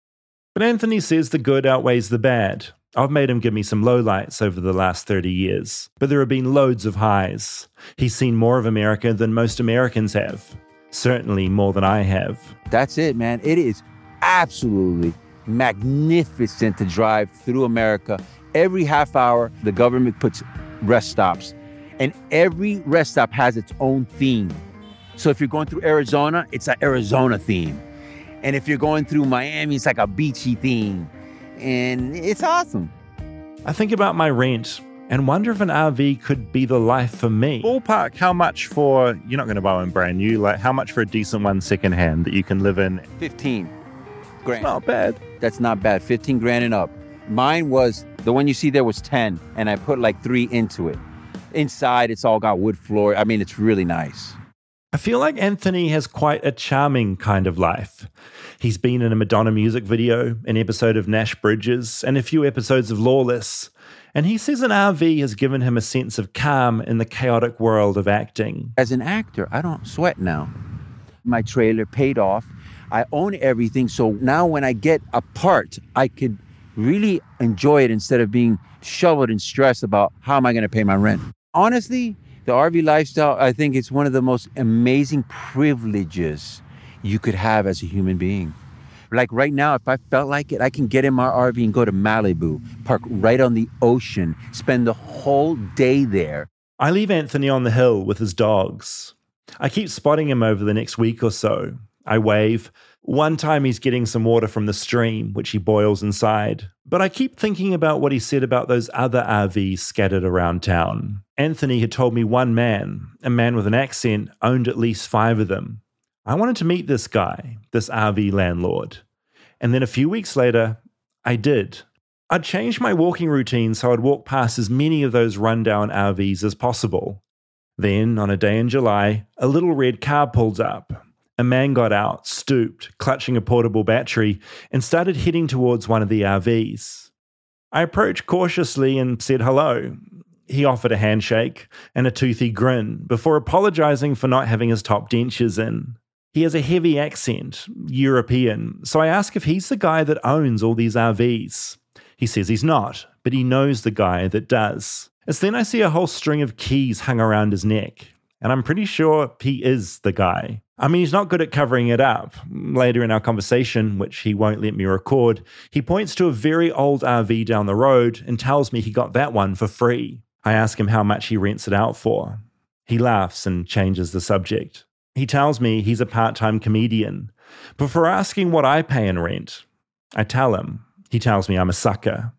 But Anthony says the good outweighs the bad. I've made him give me some lowlights over the last thirty years, but there have been loads of highs. He's seen more of America than most Americans have. Certainly more than I have. That's it, man. It is absolutely magnificent to drive through America. Every half hour, the government puts rest stops. And every rest stop has its own theme. So if you're going through Arizona, it's an Arizona theme. And if you're going through Miami, it's like a beachy theme. And it's awesome. I think about my rent and wonder if an R V could be the life for me. Ballpark, how much for, you're not going to buy one brand new, like how much for a decent one secondhand that you can live in? fifteen grand. That's not bad. That's not bad. fifteen grand and up. Mine was, the one you see there was ten, and I put like three into it. Inside, it's all got wood floor. I mean, it's really nice. I feel like Anthony has quite a charming kind of life. He's been in a Madonna music video, an episode of Nash Bridges, and a few episodes of Lawless. And he says an R V has given him a sense of calm in the chaotic world of acting. As an actor, I don't sweat now. My trailer paid off. I own everything. So now when I get a part, I could really enjoy it instead of being shoveled in stress about how am I going to pay my rent. Honestly, the R V lifestyle, I think it's one of the most amazing privileges you could have as a human being. Like right now, if I felt like it, I can get in my R V and go to Malibu, park right on the ocean, spend the whole day there. I leave Anthony on the hill with his dogs. I keep spotting him over the next week or so. I wave. One time he's getting some water from the stream, which he boils inside. But I keep thinking about what he said about those other R Vs scattered around town. Anthony had told me one man, a man with an accent, owned at least five of them. I wanted to meet this guy, this R V landlord. And then a few weeks later, I did. I'd changed my walking routine so I'd walk past as many of those rundown R Vs as possible. Then, on a day in July, a little red car pulled up. A man got out, stooped, clutching a portable battery, and started heading towards one of the R Vs. I approached cautiously and said hello. He offered a handshake and a toothy grin before apologizing for not having his top dentures in. He has a heavy accent, European, so I ask if he's the guy that owns all these R Vs. He says he's not, but he knows the guy that does. It's then I see a whole string of keys hung around his neck, and I'm pretty sure he is the guy. I mean, he's not good at covering it up. Later in our conversation, which he won't let me record, he points to a very old R V down the road and tells me he got that one for free. I ask him how much he rents it out for. He laughs and changes the subject. He tells me he's a part-time comedian. Before asking what I pay in rent, I tell him. He tells me I'm a sucker.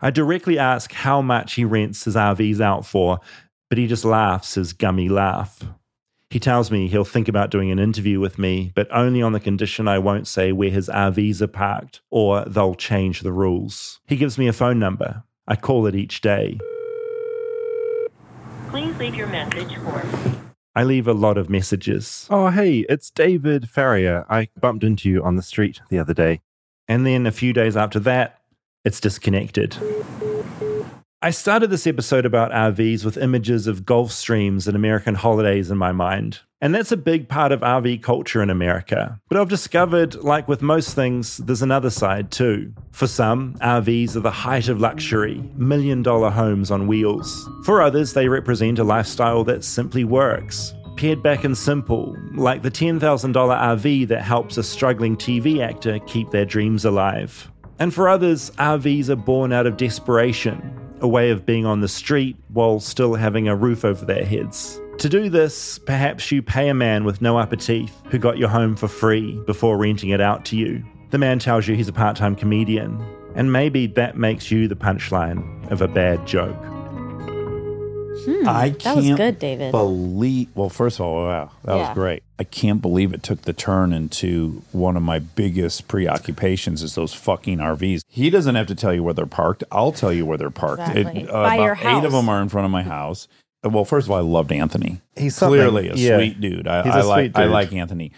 I directly ask how much he rents his R Vs out for, but he just laughs his gummy laugh. He tells me he'll think about doing an interview with me, but only on the condition I won't say where his R Vs are parked, or they'll change the rules. He gives me a phone number. I call it each day. Please leave your message for... I leave a lot of messages. Oh, hey, it's David Farrier. I bumped into you on the street the other day. And then a few days after that, it's disconnected. I started this episode about R Vs with images of Gulfstreams and American holidays in my mind. And that's a big part of R V culture in America. But I've discovered, like with most things, there's another side too. For some, R Vs are the height of luxury, million-dollar homes on wheels. For others, they represent a lifestyle that simply works. Pared back and simple, like the ten thousand dollars R V that helps a struggling T V actor keep their dreams alive. And for others, R Vs are born out of desperation, a way of being on the street while still having a roof over their heads. To do this, perhaps you pay a man with no upper teeth who got your home for free before renting it out to you. The man tells you he's a part-time comedian, and maybe that makes you the punchline of a bad joke. Hmm, I can't that was good, David. Believe, well, first of all, wow, that yeah. was great. I can't believe it took the turn into one of my biggest preoccupations is those fucking R Vs. He doesn't have to tell you where they're parked. I'll tell you where they're parked. Exactly. It, uh, By about your house. Eight of them are in front of my house. Well, first of all, I loved Anthony. He's clearly a yeah. sweet dude. I, He's I a like, sweet dude. I like Anthony.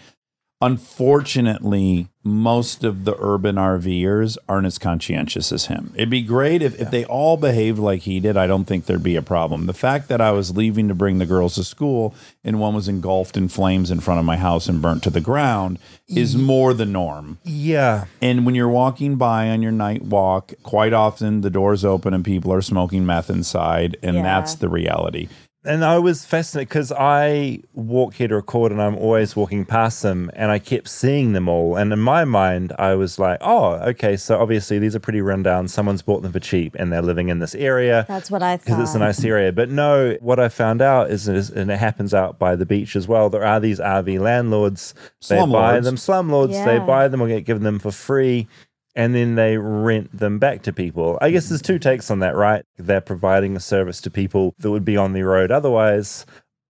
Unfortunately, most of the urban RVers aren't as conscientious as him. It'd be great if, yeah. if they all behaved like he did. I don't think there'd be a problem. The fact that I was leaving to bring the girls to school and one was engulfed in flames in front of my house and burnt to the ground is more the norm. Yeah. And when you're walking by on your night walk, quite often the door's open and people are smoking meth inside, and yeah. that's the reality. And I was fascinated because I walk here to record and I'm always walking past them, and I kept seeing them all. And in my mind, I was like, oh, okay, so obviously these are pretty rundown. Someone's bought them for cheap and they're living in this area. That's what I thought. Because it's a nice area. But no, what I found out is, is, and it happens out by the beach as well, there are these R V landlords. They slumlords. buy them. Slumlords. Yeah. They buy them or get given them for free. And then they rent them back to people. I guess there's two takes on that, right? They're providing a service to people that would be on the road otherwise.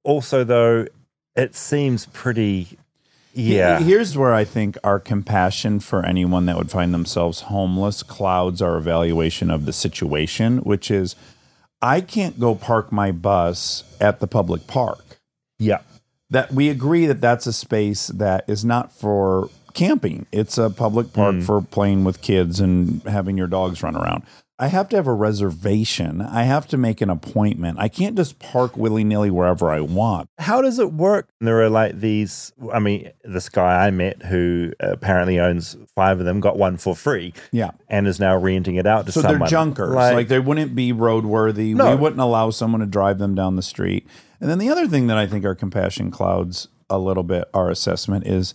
Also, though, it seems pretty, yeah. Here's where I think our compassion for anyone that would find themselves homeless clouds our evaluation of the situation, which is I can't go park my bus at the public park. Yeah. That we agree that that's a space that is not for camping. It's a public park mm. for playing with kids and having your dogs run around. I have to have a reservation. I have to make an appointment. I can't just park willy-nilly wherever I want. How does it work? There are like these, I mean, this guy I met who apparently owns five of them got one for free. Yeah. And is now renting it out to so someone. So they're junkers. Like, like they wouldn't be roadworthy. No. We wouldn't allow someone to drive them down the street. And then the other thing that I think our compassion clouds a little bit, our assessment is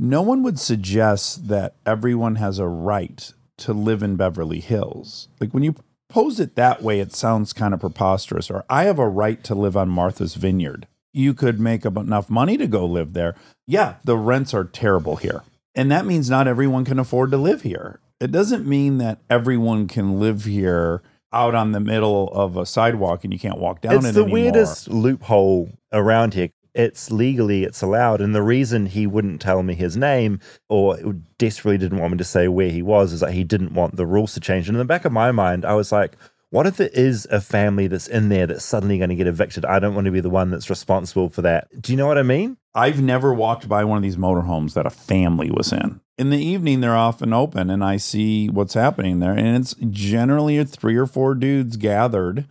no one would suggest that everyone has a right to live in Beverly Hills. Like, when you pose it that way, it sounds kind of preposterous. Or, I have a right to live on Martha's Vineyard. You could make enough money to go live there. Yeah, the rents are terrible here. And that means not everyone can afford to live here. It doesn't mean that everyone can live here out on the middle of a sidewalk and you can't walk down it anymore. It's the weirdest loophole around here. It's legally, it's allowed. And the reason he wouldn't tell me his name, or desperately didn't want me to say where he was, is that he didn't want the rules to change. And in the back of my mind, I was like, what if it is a family that's in there that's suddenly going to get evicted? I don't want to be the one that's responsible for that. Do you know what I mean? I've never walked by one of these motorhomes that a family was in. In the evening, they're often open, and I see what's happening there. And it's generally three or four dudes gathered,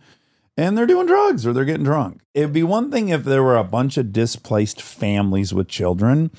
and they're doing drugs or they're getting drunk. It'd be one thing if there were a bunch of displaced families with children.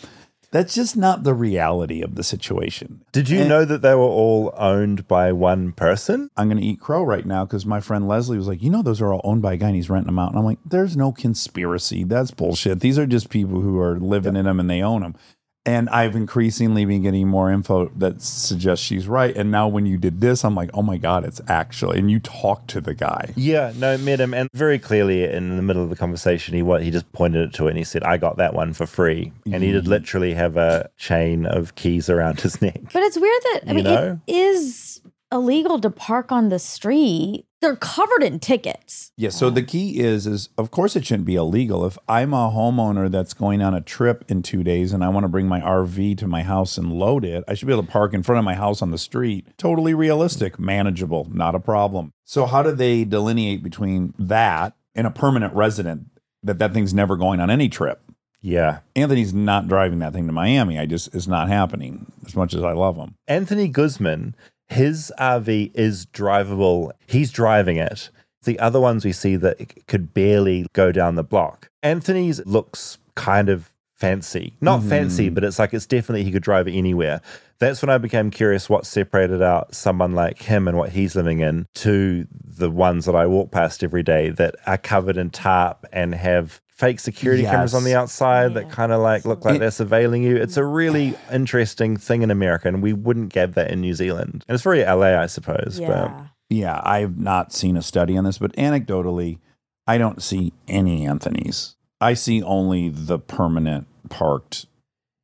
That's just not the reality of the situation. Did you and know that they were all owned by one person? I'm going to eat crow right now because my friend Leslie was like, you know, those are all owned by a guy and he's renting them out. And I'm like, there's no conspiracy. That's bullshit. These are just people who are living yep. in them and they own them. And I've increasingly been getting more info that suggests she's right. And now when you did this, I'm like, oh, my God, it's actually. And you talked to the guy. Yeah, no, met him. And very clearly in the middle of the conversation, he what he just pointed it to it and he said, I got that one for free. And he did literally have a chain of keys around his neck. But it's weird that, I you mean, know? It is illegal to park on the street. They're covered in tickets. Yeah, so the key is, is of course it shouldn't be illegal. If I'm a homeowner that's going on a trip in two days and I want to bring my R V to my house and load it, I should be able to park in front of my house on the street. Totally realistic, manageable, not a problem. So how do they delineate between that and a permanent resident that that thing's never going on any trip? Yeah. Anthony's not driving that thing to Miami. I just, it's not happening as much as I love him. Anthony Guzman, his R V is drivable. He's driving it. The other ones we see that could barely go down the block. Anthony's looks kind of fancy. Not mm-hmm. fancy, but it's like it's definitely he could drive it anywhere. That's when I became curious what separated out someone like him and what he's living in to the ones that I walk past every day that are covered in tarp and have fake security yes. cameras on the outside yeah. that kind of like look like it, they're surveilling you. It's a really interesting thing in America, and we wouldn't get that in New Zealand. And it's very L A, I suppose. Yeah. But. Yeah, I've not seen a study on this, but anecdotally, I don't see any Anthony's. I see only the permanent parked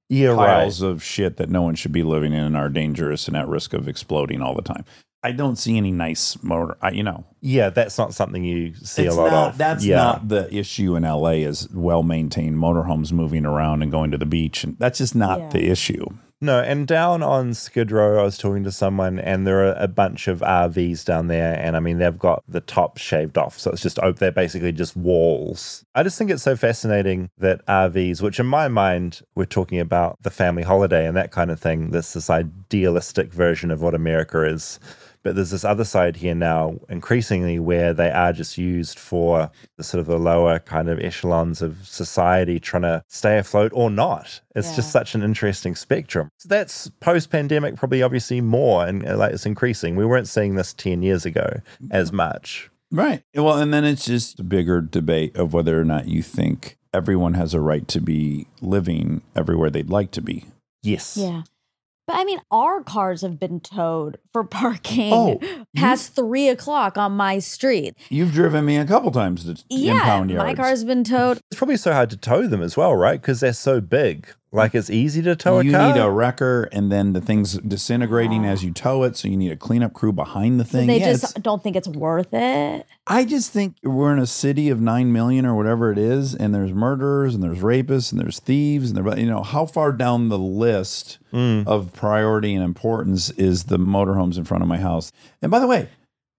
yeah, piles right. of shit that no one should be living in and are dangerous and at risk of exploding all the time. I don't see any nice motor, I, you know. Yeah, that's not something you see it's a lot not, of. That's yeah. not the issue in L A is well-maintained motorhomes moving around and going to the beach. And that's just not yeah. the issue. No, and down on Skid Row, I was talking to someone, and there are a bunch of R Vs down there. And, I mean, they've got the top shaved off. So it's just, they're basically just walls. I just think it's so fascinating that R Vs, which in my mind, we're talking about the family holiday and that kind of thing. This this idealistic version of what America is. But there's this other side here now, increasingly, where they are just used for the sort of the lower kind of echelons of society trying to stay afloat or not. It's yeah. just such an interesting spectrum. So that's post-pandemic, probably obviously more, and like it's increasing. We weren't seeing this ten years ago as much. Right. Well, and then it's just a bigger debate of whether or not you think everyone has a right to be living everywhere they'd like to be. Yes. Yeah. But, I mean, our cars have been towed for parking oh, past three o'clock on my street. You've driven me a couple times to yeah, impound yards. Yeah, my car's been towed. It's probably so hard to tow them as well, right? Because they're so big. Like, it's easy to tow you a car. You need a wrecker, and then the thing's disintegrating wow. as you tow it, so you need a cleanup crew behind the thing. So they yeah, just don't think it's worth it? I just think we're in a city of nine million or whatever it is, and there's murderers, and there's rapists, and there's thieves, and there, you know, how far down the list mm. of priority and importance is the motorhomes in front of my house? And by the way,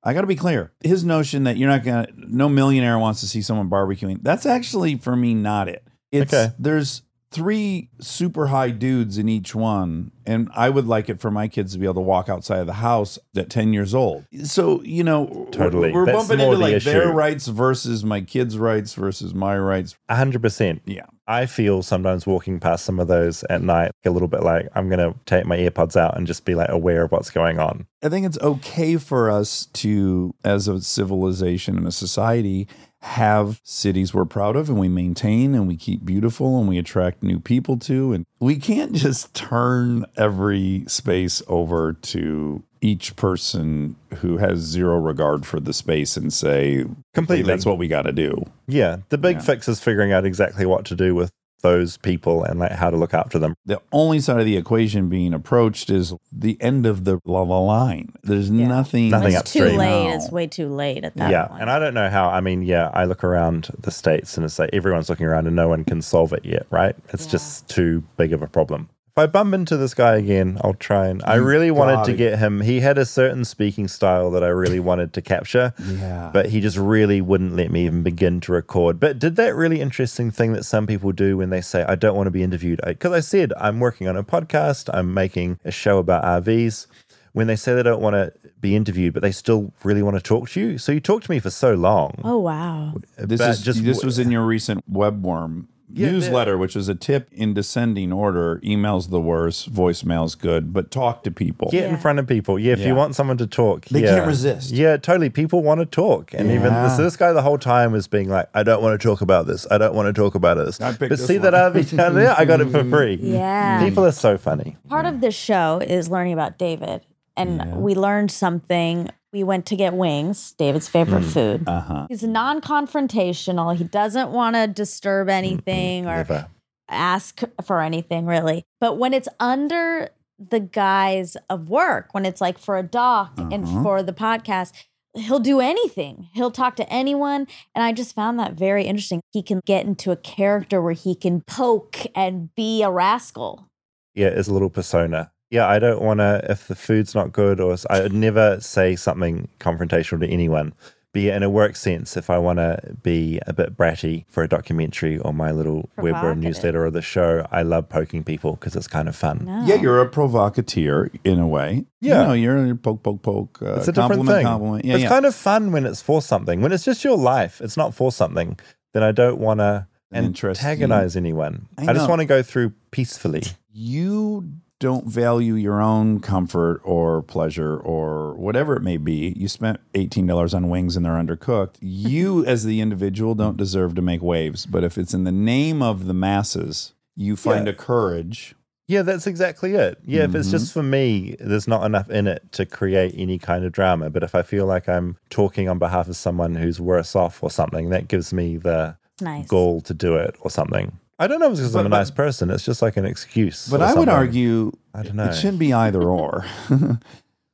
I got to be clear, his notion that you're not going to, no millionaire wants to see someone barbecuing, that's actually, for me, not it. It's, okay. There's three super high dudes in each one. And I would like it for my kids to be able to walk outside of the house at ten years old. So, you know, totally. we're, we're bumping into like issue. Their rights versus my kids' rights versus my rights. A hundred percent. Yeah. I feel sometimes walking past some of those at night a little bit like I'm going to take my AirPods out and just be like aware of what's going on. I think it's okay for us to, as a civilization and a society, have cities we're proud of and we maintain and we keep beautiful and we attract new people to. And we can't just turn every space over to each person who has zero regard for the space and say, completely, hey, that's what we got to do. Yeah. The big yeah. fix is figuring out exactly what to do with those people and like how to look after them. The only side of the equation being approached is the end of the lava line. There's yeah. nothing, nothing it's upstream. Too late. No. It's way too late at that yeah. point. Yeah, and I don't know how. I mean, yeah, I look around the states and it's like everyone's looking around and no one can solve it yet, right? It's yeah. just too big of a problem. If I bump into this guy again, I'll try and... I really wanted to get him... He had a certain speaking style that I really wanted to capture, yeah. but he just really wouldn't let me even begin to record. But did that really interesting thing that some people do when they say, I don't want to be interviewed. Because I, I said, I'm working on a podcast, I'm making a show about R Vs. When they say they don't want to be interviewed, but they still really want to talk to you. So you talked to me for so long. Oh, wow. This is just, this was in your recent webworm Yeah, newsletter, they're... which is a tip in descending order. Email's the worst, voicemail's good, but talk to people. Get yeah. in front of people. Yeah, if yeah. you want someone to talk. They yeah. can't resist. Yeah, totally. People want to talk. And yeah. even this, this guy the whole time was being like, I don't want to talk about this. I don't want to talk about this. I but this see one. That R V down there? I got it for free. Yeah. People are so funny. Part yeah. of this show is learning about David. And yeah. we learned something. We went to get wings, David's favorite mm. food. Uh-huh. He's non-confrontational. He doesn't want to disturb anything Mm-mm, or never. ask for anything, really. But when it's under the guise of work, when it's like for a doc uh-huh. and for the podcast, he'll do anything. He'll talk to anyone. And I just found that very interesting. He can get into a character where he can poke and be a rascal. Yeah, his little persona. Yeah, I don't want to, if the food's not good, or I would never say something confrontational to anyone. But yeah, in a work sense, if I want to be a bit bratty for a documentary or my little webworm newsletter or the show, I love poking people because it's kind of fun. No. Yeah, you're a provocateur in a way. Yeah. You know, you're, you're poke, poke, poke. Uh, it's a compliment, different thing. Compliment. Yeah, it's yeah. kind of fun when it's for something. When it's just your life, it's not for something, then I don't want to antagonize anyone. I, I just want to go through peacefully. You don't value your own comfort or pleasure or whatever it may be. You spent eighteen dollars on wings and they're undercooked. You as the individual don't deserve to make waves. But if it's in the name of the masses, you find yeah. a courage. Yeah, that's exactly it. Yeah, mm-hmm. if it's just for me, there's not enough in it to create any kind of drama. But if I feel like I'm talking on behalf of someone who's worse off or something, that gives me the nice. goal to do it or something. I don't know if it's because I'm a nice but, person. It's just like an excuse. But I something. would argue I don't know. It shouldn't be either or.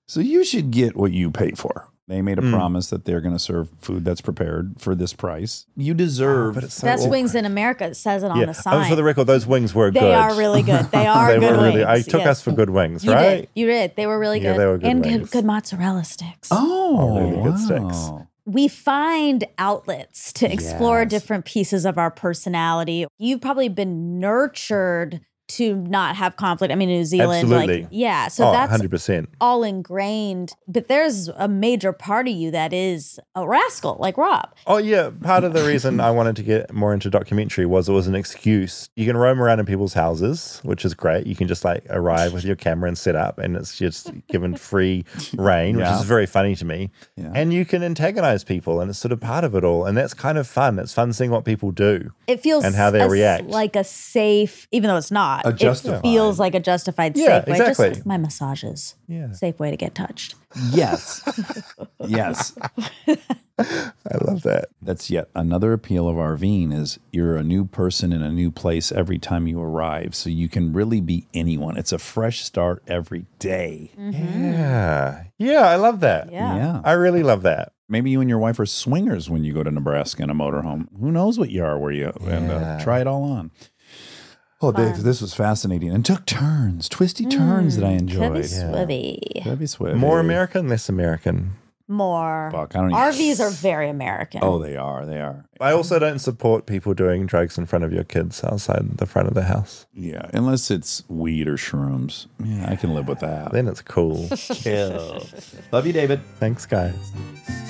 So you should get what you pay for. They made a mm. promise that they're going to serve food that's prepared for this price. You deserve. Oh, but it's so best awkward. Wings in America. It says it on yeah. the sign. Oh, for the record, those wings were they good. They are really good. They are they good were wings. Really, I took yes. us for good wings, you right? Did. You did. They were really yeah, good. They were good and wings. Good, good mozzarella sticks. Oh, oh really wow. good sticks. We find outlets to explore yes. different pieces of our personality. You've probably been nurtured to not have conflict. I mean, New Zealand, Absolutely. like, yeah. So oh, that's one hundred percent all ingrained. But there's a major part of you that is a rascal, like Rob. Oh, yeah. Part of the reason I wanted to get more into documentary was it was an excuse. You can roam around in people's houses, which is great. You can just like arrive with your camera and set up, and it's just given free reign, yeah. which is very funny to me. Yeah. And you can antagonize people, and it's sort of part of it all. And that's kind of fun. It's fun seeing what people do. It feels and how they a, react. Like a safe, even though it's not. It feels like a justified yeah, safe way. Exactly. Just my massages. Yeah. Safe way to get touched. Yes. yes. I love that. That's yet another appeal of RVing is you're a new person in a new place every time you arrive. So you can really be anyone. It's a fresh start every day. Mm-hmm. Yeah. Yeah, I love that. Yeah. yeah. I really love that. Maybe you and your wife are swingers when you go to Nebraska in a motorhome. Who knows what you are where you yeah. and uh, try it all on. Oh, Dave, this was fascinating and took turns, twisty mm, turns that I enjoyed. Swivy. Yeah. swivy. More American, less American. More. Fuck, I don't R Vs know. Are very American. Oh, they are. They are. I also don't support people doing drugs in front of your kids outside the front of the house. Yeah, unless it's weed or shrooms. Yeah, I can live with that. Then it's cool. Love you, David. Thanks, guys.